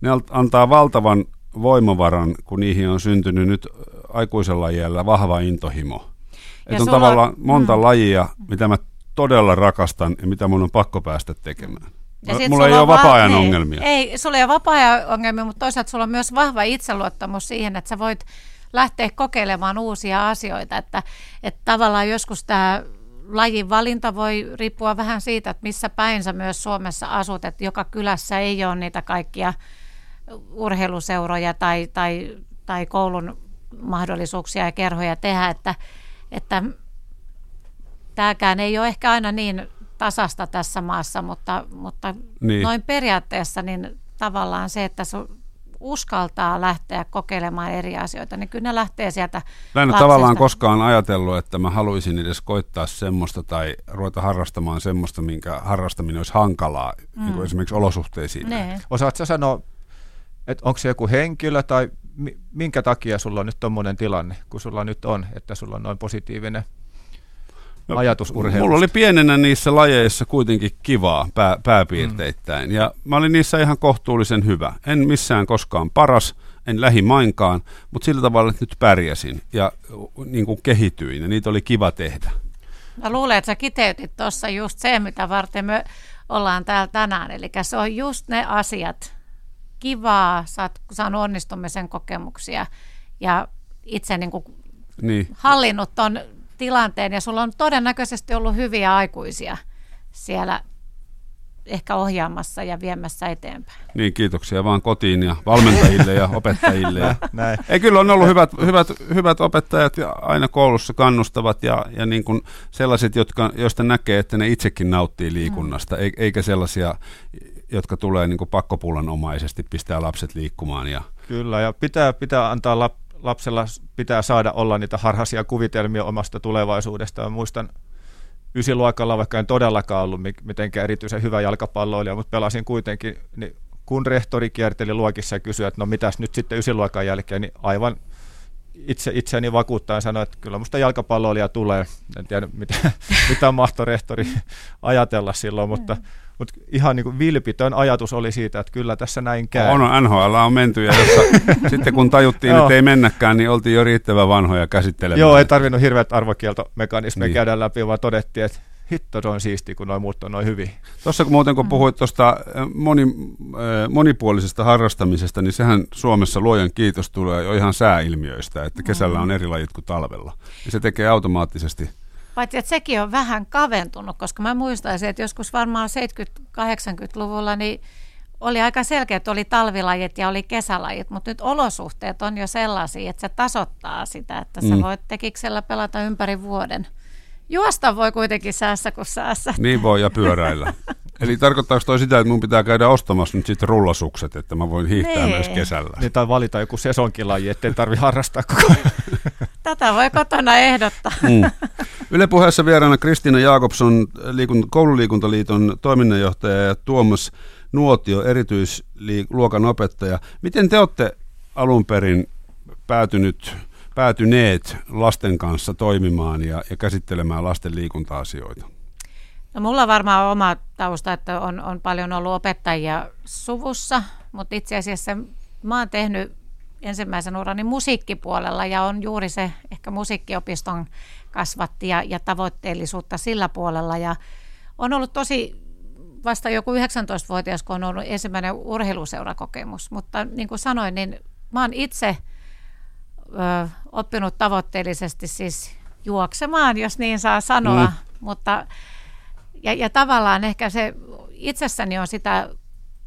Ne antaa valtavan voimavaran, kun niihin on syntynyt nyt aikuisella iällä vahva intohimo. Että on tavallaan monta lajia, mitä mä todella rakastan ja mitä mun on pakko päästä tekemään. Mulla ei ole vapaa-ajan ongelmia. Ei, sulla ei ole vapaa-ajan ongelmia, mutta toisaalta sulla on myös vahva itseluottamus siihen, että sä voit lähteä kokeilemaan uusia asioita. Että tavallaan joskus tämä lajin valinta voi riippua vähän siitä, että missä päin sä myös Suomessa asut. Että joka kylässä ei ole niitä kaikkia urheiluseuroja tai koulun mahdollisuuksia ja kerhoja tehdä, että tämäkään ei ole ehkä aina niin tasasta tässä maassa, mutta niin. Noin periaatteessa niin tavallaan se, että sun uskaltaa lähteä kokeilemaan eri asioita, niin kyllä ne lähtee sieltä lapsesta. Mä en ole tavallaan koskaan ajatellut, että mä haluaisin edes koittaa semmoista tai ruveta harrastamaan semmoista, minkä harrastaminen olisi hankalaa, niin kuin esimerkiksi olosuhteisiin. Niin. Osaatko sanoa, että onko se joku henkilö tai minkä takia sulla on nyt tommoinen tilanne, kun sulla nyt on, että sulla on noin positiivinen ajatus urheilusta? Mulla oli pienenä niissä lajeissa kuitenkin kivaa pääpiirteittäin, ja mä olin niissä ihan kohtuullisen hyvä. En missään koskaan paras, en lähimainkaan, mutta sillä tavalla, että nyt pärjäsin ja niin kuin kehityin, ja niitä oli kiva tehdä. Mä luulen, että sä kiteytit tuossa just se, mitä varten me ollaan täällä tänään, eli se on just ne asiat, kivaa, saanut onnistumisen kokemuksia, ja itse niin kuin hallinnut ton tilanteen, ja sulla on todennäköisesti ollut hyviä aikuisia siellä ehkä ohjaamassa ja viemässä eteenpäin. Niin, kiitoksia vaan kotiin ja valmentajille ja opettajille. Näin. Ei, kyllä on ollut hyvät opettajat ja aina koulussa kannustavat ja niin kuin sellaiset, joista näkee, että ne itsekin nauttii liikunnasta, eikä sellaisia, jotka tulee niin kuin pakkopulanomaisesti pistää lapset liikkumaan. Kyllä, ja pitää antaa lapsella pitää saada olla niitä harhaisia kuvitelmia omasta tulevaisuudesta. Mä muistan 9-luokalla, vaikka en todellakaan ollut mitenkään erityisen hyvä jalkapalloilija, mutta pelasin kuitenkin, niin kun rehtori kierteli luokissa ja kysyi, että no mitäs nyt sitten 9-luokan jälkeen, niin aivan itseäni vakuuttaa sanoa, että kyllä musta jalkapalloilija tulee. En tiedä, mitä mahtoi rehtori ajatella silloin, mutta ihan niin kuin vilpitön ajatus oli siitä, että kyllä tässä näin käy. On, NHL on menty, ja sitten kun tajuttiin, että ei mennäkään, niin oltiin jo riittävän vanhoja käsittelemään. Joo, ei tarvinnut hirveät arvokieltomekanismeja käydä läpi, vaan todettiin, että hitto, se on siistiä, kun nuo muut on noin hyvin. Tuossa kun puhuit tuosta monipuolisesta harrastamisesta, niin sehän Suomessa luojan kiitos tulee jo ihan sääilmiöistä, että kesällä on eri lajit kuin talvella. Ja se tekee automaattisesti. Paitsi, että sekin on vähän kaventunut, koska mä muistaisin, että joskus varmaan 70-80-luvulla niin oli aika selkeä, että oli talvilajit ja oli kesälajit, mutta nyt olosuhteet on jo sellaisia, että se tasoittaa sitä, että sä voit tekiksellä pelata ympäri vuoden. Juosta voi kuitenkin säässä kuin säässä. Niin voi, ja pyöräillä. Eli tarkoittaako toi sitä, että mun pitää käydä ostamassa nyt sitten rullasukset, että mä voin hiihtää myös kesällä? Niin, tai valita joku sesonkilaji, ettei tarvitse harrastaa koko ajan. Tätä voi kotona ehdottaa. Yle Puheessa vieraana Kristiina Jakobsson, Koululiikuntaliiton toiminnanjohtaja, ja Tuomas Nuotio, erityisluokan opettaja. Miten te olette alun perin päätyneet lasten kanssa toimimaan ja käsittelemään lasten liikunta-asioita? No, mulla varmaan on oma tausta, että on paljon ollut opettajia suvussa, mutta itse asiassa mä oon tehnyt ensimmäisen urani musiikkipuolella ja on juuri se ehkä musiikkiopiston kasvatti ja tavoitteellisuutta sillä puolella. Ja on ollut tosi vasta joku 19-vuotias, kun on ollut ensimmäinen urheiluseurakokemus, mutta niin kuin sanoin, niin mä oon itse oppinut tavoitteellisesti siis juoksemaan, jos niin saa sanoa, mutta ja tavallaan ehkä se itsessäni on sitä,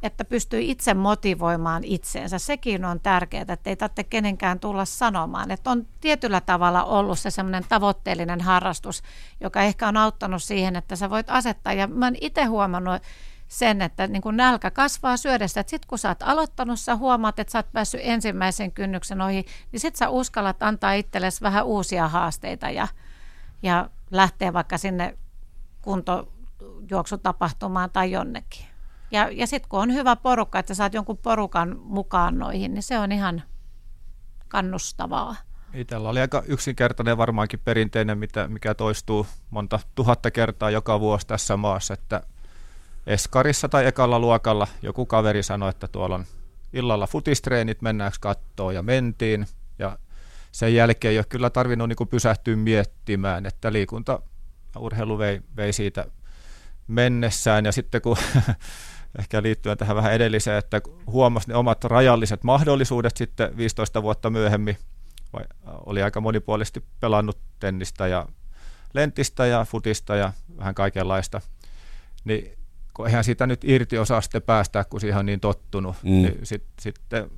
että pystyy itse motivoimaan itseensä. Sekin on tärkeää, että ei tarvitse kenenkään tulla sanomaan, että on tietyllä tavalla ollut se semmoinen tavoitteellinen harrastus, joka ehkä on auttanut siihen, että sä voit asettaa, ja mä oon itse huomannut sen, että niin kun nälkä kasvaa syödessä, että sitten kun sä oot aloittanut, sä huomaat, että sä oot päässyt ensimmäisen kynnyksen ohi, niin sitten sä uskallat antaa itsellesi vähän uusia haasteita ja lähteä vaikka sinne kuntojuoksutapahtumaan tai jonnekin. Ja sitten kun on hyvä porukka, että sä oot jonkun porukan mukaan noihin, niin se on ihan kannustavaa. Itsellä oli aika yksinkertainen, varmaankin perinteinen, mikä toistuu monta tuhatta kertaa joka vuosi tässä maassa, että eskarissa tai ekalla luokalla joku kaveri sanoi, että tuolla on illalla futistreenit, mennäänkö kattoon, ja mentiin. Ja sen jälkeen ei ole kyllä tarvinnut niin kuin pysähtyä miettimään, että liikunta ja urheilu vei siitä mennessään. Ja sitten kun ehkä liittyen tähän vähän edelliseen, että huomasi ne omat rajalliset mahdollisuudet sitten 15 vuotta myöhemmin, oli aika monipuolisesti pelannut tennistä ja lentistä ja futista ja vähän kaikenlaista, niin eihän sitä nyt irti osaa sitten päästää, kun siihen on niin tottunut. Niin sitten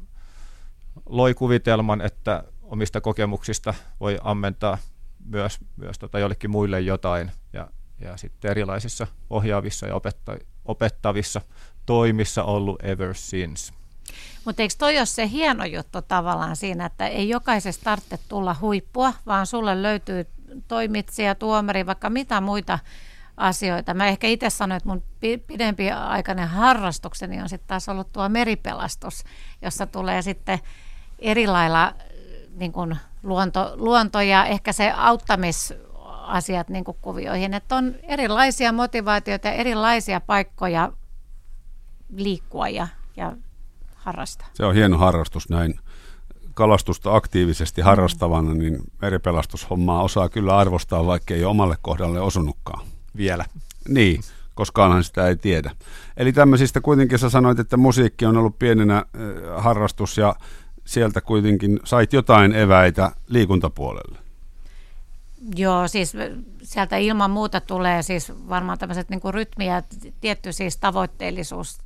loi kuvitelman, että omista kokemuksista voi ammentaa myös jollekin muille jotain. Ja sitten erilaisissa ohjaavissa ja opettavissa toimissa ollut ever since. Mutta eikö toi ole se hieno juttu tavallaan siinä, että ei jokaisessa tarvitse tulla huippua, vaan sulle löytyy toimitsija, tuomari, vaikka mitä muita asioita. Mä ehkä itse sanoin, että mun pidempi aikainen harrastukseni on sitten taas ollut tuo meripelastus, jossa tulee sitten eri lailla niin kun luonto ja ehkä se auttamisasiat niin kun kuvioihin, että on erilaisia motivaatioita ja erilaisia paikkoja liikkua ja harrastaa. Se on hieno harrastus näin. Kalastusta aktiivisesti harrastavana, niin meripelastushommia osaa kyllä arvostaa, vaikka ei omalle kohdalle osunutkaan. Vielä. Niin, koskaanhan sitä ei tiedä. Eli tämmöisistä kuitenkin sä sanoit, että musiikki on ollut pienenä harrastus ja sieltä kuitenkin sait jotain eväitä liikuntapuolelle. Joo, siis sieltä ilman muuta tulee siis varmaan tämmöiset niinku rytmi ja tietty siis tavoitteellisuus.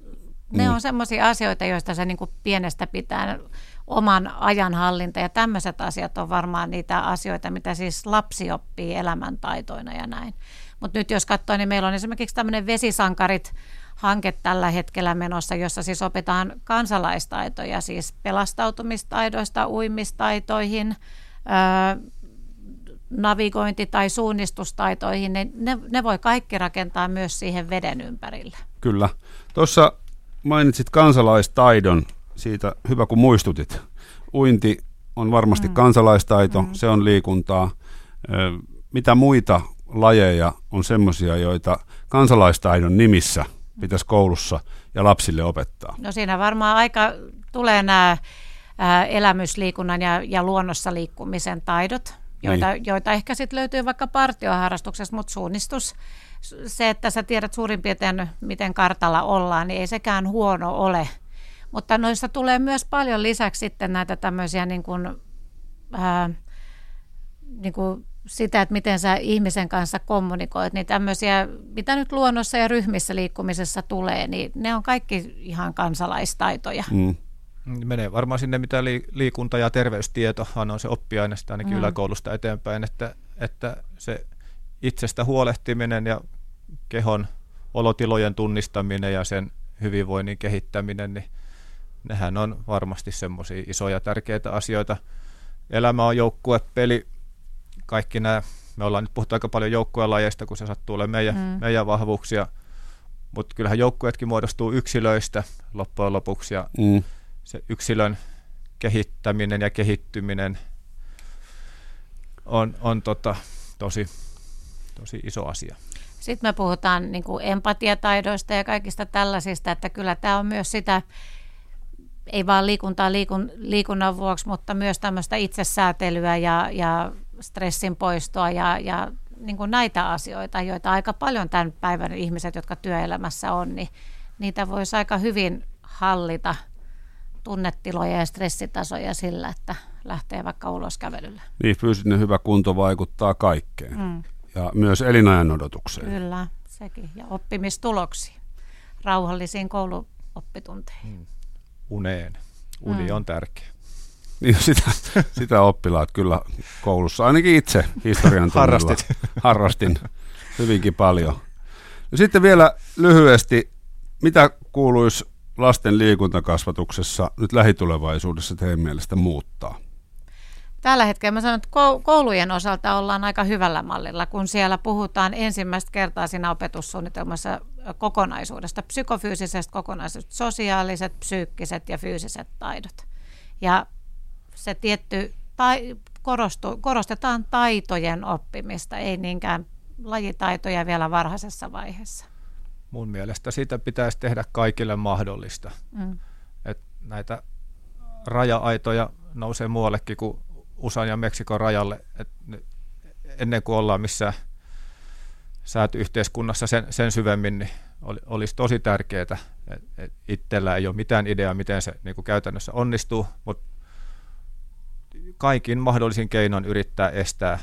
Ne on semmoisia asioita, joista se niinku pienestä pitää oman ajanhallinta ja tämmöiset asiat on varmaan niitä asioita, mitä siis lapsi oppii elämäntaitoina ja näin. Mutta nyt jos katsoo, niin meillä on esimerkiksi tämmöinen Vesisankarit-hanke tällä hetkellä menossa, jossa siis opetaan kansalaistaitoja, siis pelastautumistaidoista, uimistaitoihin, navigointi- tai suunnistustaitoihin. Ne voi kaikki rakentaa myös siihen veden ympärille. Kyllä. Tuossa mainitsit kansalaistaidon, siitä hyvä kun muistutit. Uinti on varmasti kansalaistaito, se on liikuntaa. Mitä muita lajeja on semmoisia, joita kansalaistaidon nimissä pitäisi koulussa ja lapsille opettaa? No siinä varmaan aika tulee nämä elämysliikunnan ja luonnossa liikkumisen taidot, joita ehkä sitten löytyy vaikka partioharrastuksessa, mutta suunnistus, se, että sä tiedät suurin piirtein, miten kartalla ollaan, niin ei sekään huono ole. Mutta noissa tulee myös paljon lisäksi sitten näitä tämmöisiä niin kuin sitä, että miten sä ihmisen kanssa kommunikoit, niin tämmöisiä, mitä nyt luonnossa ja ryhmissä liikkumisessa tulee, niin ne on kaikki ihan kansalaistaitoja. Mm. Menee varmaan sinne, mitä liikunta- ja terveystietohan on se oppiaine sitä ainakin yläkoulusta eteenpäin, että se itsestä huolehtiminen ja kehon olotilojen tunnistaminen ja sen hyvinvoinnin kehittäminen, niin nehän on varmasti semmoisia isoja tärkeitä asioita. Elämä on joukkuepeli. Kaikki nämä, me ollaan nyt puhuttu aika paljon joukkuelajeista, kun se sattuu olemaan meidän vahvuuksia, mutta kyllähän joukkueetkin muodostuu yksilöistä loppujen lopuksi ja se yksilön kehittäminen ja kehittyminen on tosi iso asia. Sitten me puhutaan niin kuin empatiataidoista ja kaikista tällaisista, että kyllä tämä on myös sitä, ei vaan liikuntaa liikunnan vuoksi, mutta myös tämmöistä itsesäätelyä ja stressin poistoa ja niin kuin näitä asioita, joita aika paljon tämän päivän ihmiset, jotka työelämässä on, niin niitä voisi aika hyvin hallita tunnetiloja ja stressitasoja sillä, että lähtee vaikka ulos kävelyllä. Niin, fyysinen hyvä kunto vaikuttaa kaikkeen ja myös elinajan odotukseen. Kyllä, sekin. Ja oppimistuloksiin, rauhallisiin kouluoppitunteihin. Uneen. Uni on tärkeä. Niin sitä oppilaat kyllä koulussa, ainakin itse historian tunnilla harrastin hyvinkin paljon. No sitten vielä lyhyesti, mitä kuuluisi lasten liikuntakasvatuksessa nyt lähitulevaisuudessa teidän mielestä muuttaa? Tällä hetkellä mä sanon, että koulujen osalta ollaan aika hyvällä mallilla, kun siellä puhutaan ensimmäistä kertaa siinä opetussuunnitelmassa kokonaisuudesta, psykofyysisestä kokonaisuudesta, sosiaaliset, psyykkiset ja fyysiset taidot. Ja se tietty korostetaan taitojen oppimista, ei niinkään lajitaitoja vielä varhaisessa vaiheessa. Mun mielestä siitä pitäisi tehdä kaikille mahdollista. Et näitä raja-aitoja nousee muuallekin kuin USAn ja Meksikon rajalle. Et ennen kuin ollaan missään säätyyhteiskunnassa sen syvemmin, niin olisi tosi tärkeää. Itsellä ei ole mitään ideaa, miten se niin kuin käytännössä onnistuu, mutta kaikin mahdollisin keinoin yrittää estää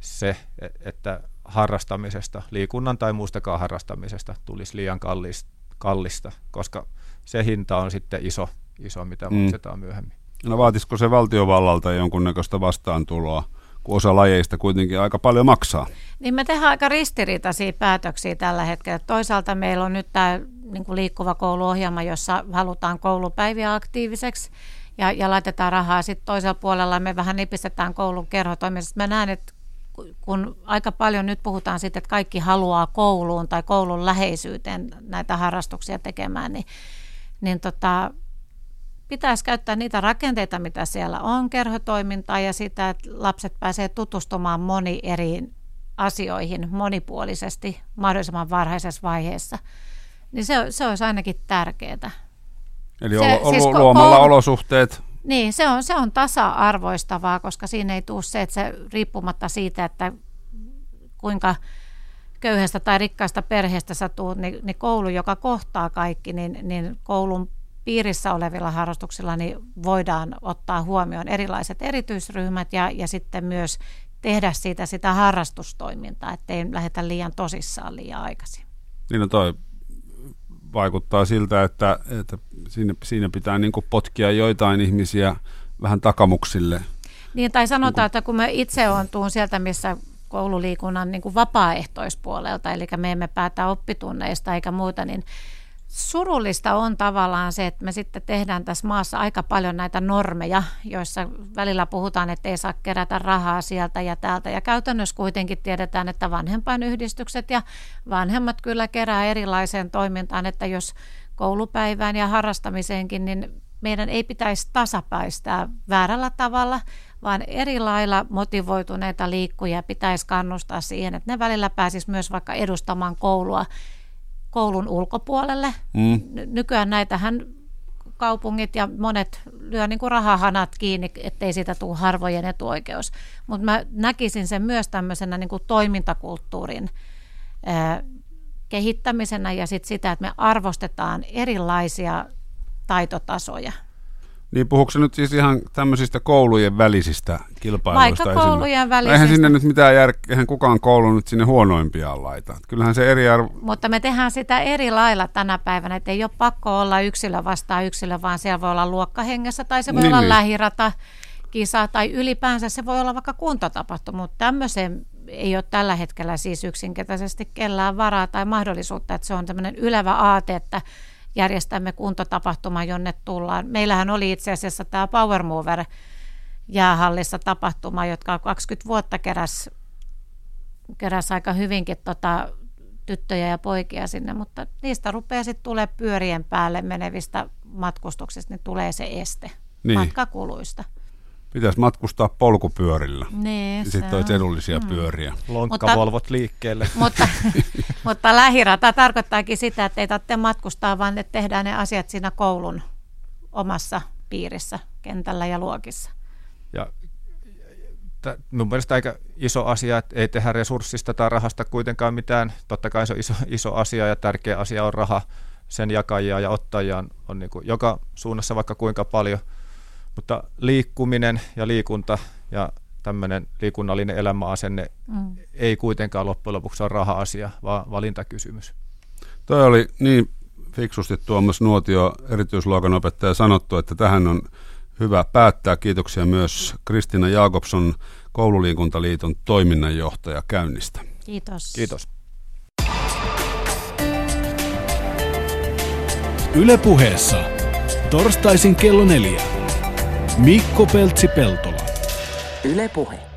se, että harrastamisesta, liikunnan tai muustakaan harrastamisesta tulisi liian kallista, koska se hinta on sitten iso mitä maksetaan myöhemmin. No vaatisiko se valtiovallalta jonkunnäköistä vastaantuloa, kun osa lajeista kuitenkin aika paljon maksaa? Niin me tehdään aika ristiriitaisia päätöksiä tällä hetkellä. Toisaalta meillä on nyt tämä niin kuin liikkuva kouluohjelma, jossa halutaan koulupäiviä aktiiviseksi, ja laitetaan rahaa. Sitten toisella puolella me vähän nipistetään koulun kerhotoiminnasta. Mä näen, että kun aika paljon nyt puhutaan siitä, että kaikki haluaa kouluun tai koulun läheisyyteen näitä harrastuksia tekemään, niin pitäisi käyttää niitä rakenteita, mitä siellä on, kerhotoimintaa ja sitä, että lapset pääsee tutustumaan moniin eri asioihin monipuolisesti mahdollisimman varhaisessa vaiheessa. Niin se olisi ainakin tärkeää. Eli luomalla olosuhteet. Niin, se on tasa-arvoistavaa, koska siinä ei tule se, että se riippumatta siitä, että kuinka köyhästä tai rikkaasta perheestä sä tuut, niin koulu, joka kohtaa kaikki, niin koulun piirissä olevilla harrastuksilla niin voidaan ottaa huomioon erilaiset erityisryhmät ja sitten myös tehdä siitä sitä harrastustoimintaa, ettei lähdetä liian tosissaan liian aikaisin. Niin no toi vaikuttaa siltä, että siinä pitää niin kuin potkia joitain ihmisiä vähän takamuksille. Niin, tai sanotaan, että kun mä itse tuun sieltä, missä koululiikunnan niin kuin vapaaehtoispuolelta, eli me emme päätä oppitunneista eikä muuta, niin surullista on tavallaan se, että me sitten tehdään tässä maassa aika paljon näitä normeja, joissa välillä puhutaan, että ei saa kerätä rahaa sieltä ja täältä. Ja käytännössä kuitenkin tiedetään, että vanhempainyhdistykset ja vanhemmat kyllä kerää erilaiseen toimintaan, että jos koulupäivään ja harrastamiseenkin, niin meidän ei pitäisi tasapäistää väärällä tavalla, vaan eri lailla motivoituneita liikkujia pitäisi kannustaa siihen, että ne välillä pääsisi myös vaikka edustamaan koulua koulun ulkopuolelle. Mm. Nykyään näitähän kaupungit ja monet lyö niin kuin rahahanat kiinni, ettei siitä tule harvojen etuoikeus. Mutta mä näkisin sen myös tämmöisenä niin kuin toimintakulttuurin kehittämisenä ja sit sitä, että me arvostetaan erilaisia taitotasoja. Niin puhuuko se nyt siis ihan tämmöisistä koulujen välisistä kilpailuista? Vaikka koulujen välisistä. Eihän sinne nyt mitään järkeä, eihän kukaan koulu nyt sinne huonoimpiaan laita. Kyllähän se eri arvo... Mutta me tehdään sitä eri lailla tänä päivänä, että ei ole pakko olla yksilö vastaan yksilö, vaan siellä voi olla luokkahengessä tai se voi olla lähirata, kisa tai ylipäänsä se voi olla vaikka kuntatapahtuma, mutta tämmöiseen ei ole tällä hetkellä siis yksinkertaisesti kellään varaa tai mahdollisuutta, että se on tämmöinen ylevä aate, että järjestämme kuntotapahtuma, jonne tullaan. Meillähän oli itse asiassa tämä Power Mover jäähallissa tapahtuma, jotka 20 vuotta keräs aika hyvinkin tyttöjä ja poikia sinne, mutta niistä rupeaa sitten tulee pyörien päälle menevistä matkustuksista, niin tulee se este matkakuluista. Pitäisi matkustaa polkupyörillä. Niin, sitten olisi edullisia pyöriä. Lonkkavolvot liikkeelle. Mutta lähirata tarkoittaakin sitä, että ei tarvitse matkustaa, vaan että tehdään ne asiat siinä koulun omassa piirissä, kentällä ja luokissa. Ja mun mielestä aika iso asia, että ei tehdä resurssista tai rahasta kuitenkaan mitään. Totta kai se on iso asia ja tärkeä asia on raha. Sen jakajia ja ottajia on niin kuin joka suunnassa vaikka kuinka paljon. Mutta liikkuminen ja liikunta ja tämmöinen liikunnallinen elämäasenne ei kuitenkaan loppujen lopuksi ole raha-asia, vaan valintakysymys. Toi oli niin fiksusti Tuomas Nuotio, erityisluokan opettaja, sanottu, että tähän on hyvä päättää. Kiitoksia myös Kristiina Jakobsson, Koululiikuntaliiton toiminnanjohtaja, käynnistä. Kiitos. Kiitos. Yle Puheessa torstaisin kello 4. Mikko Peltola. Yle Puhe.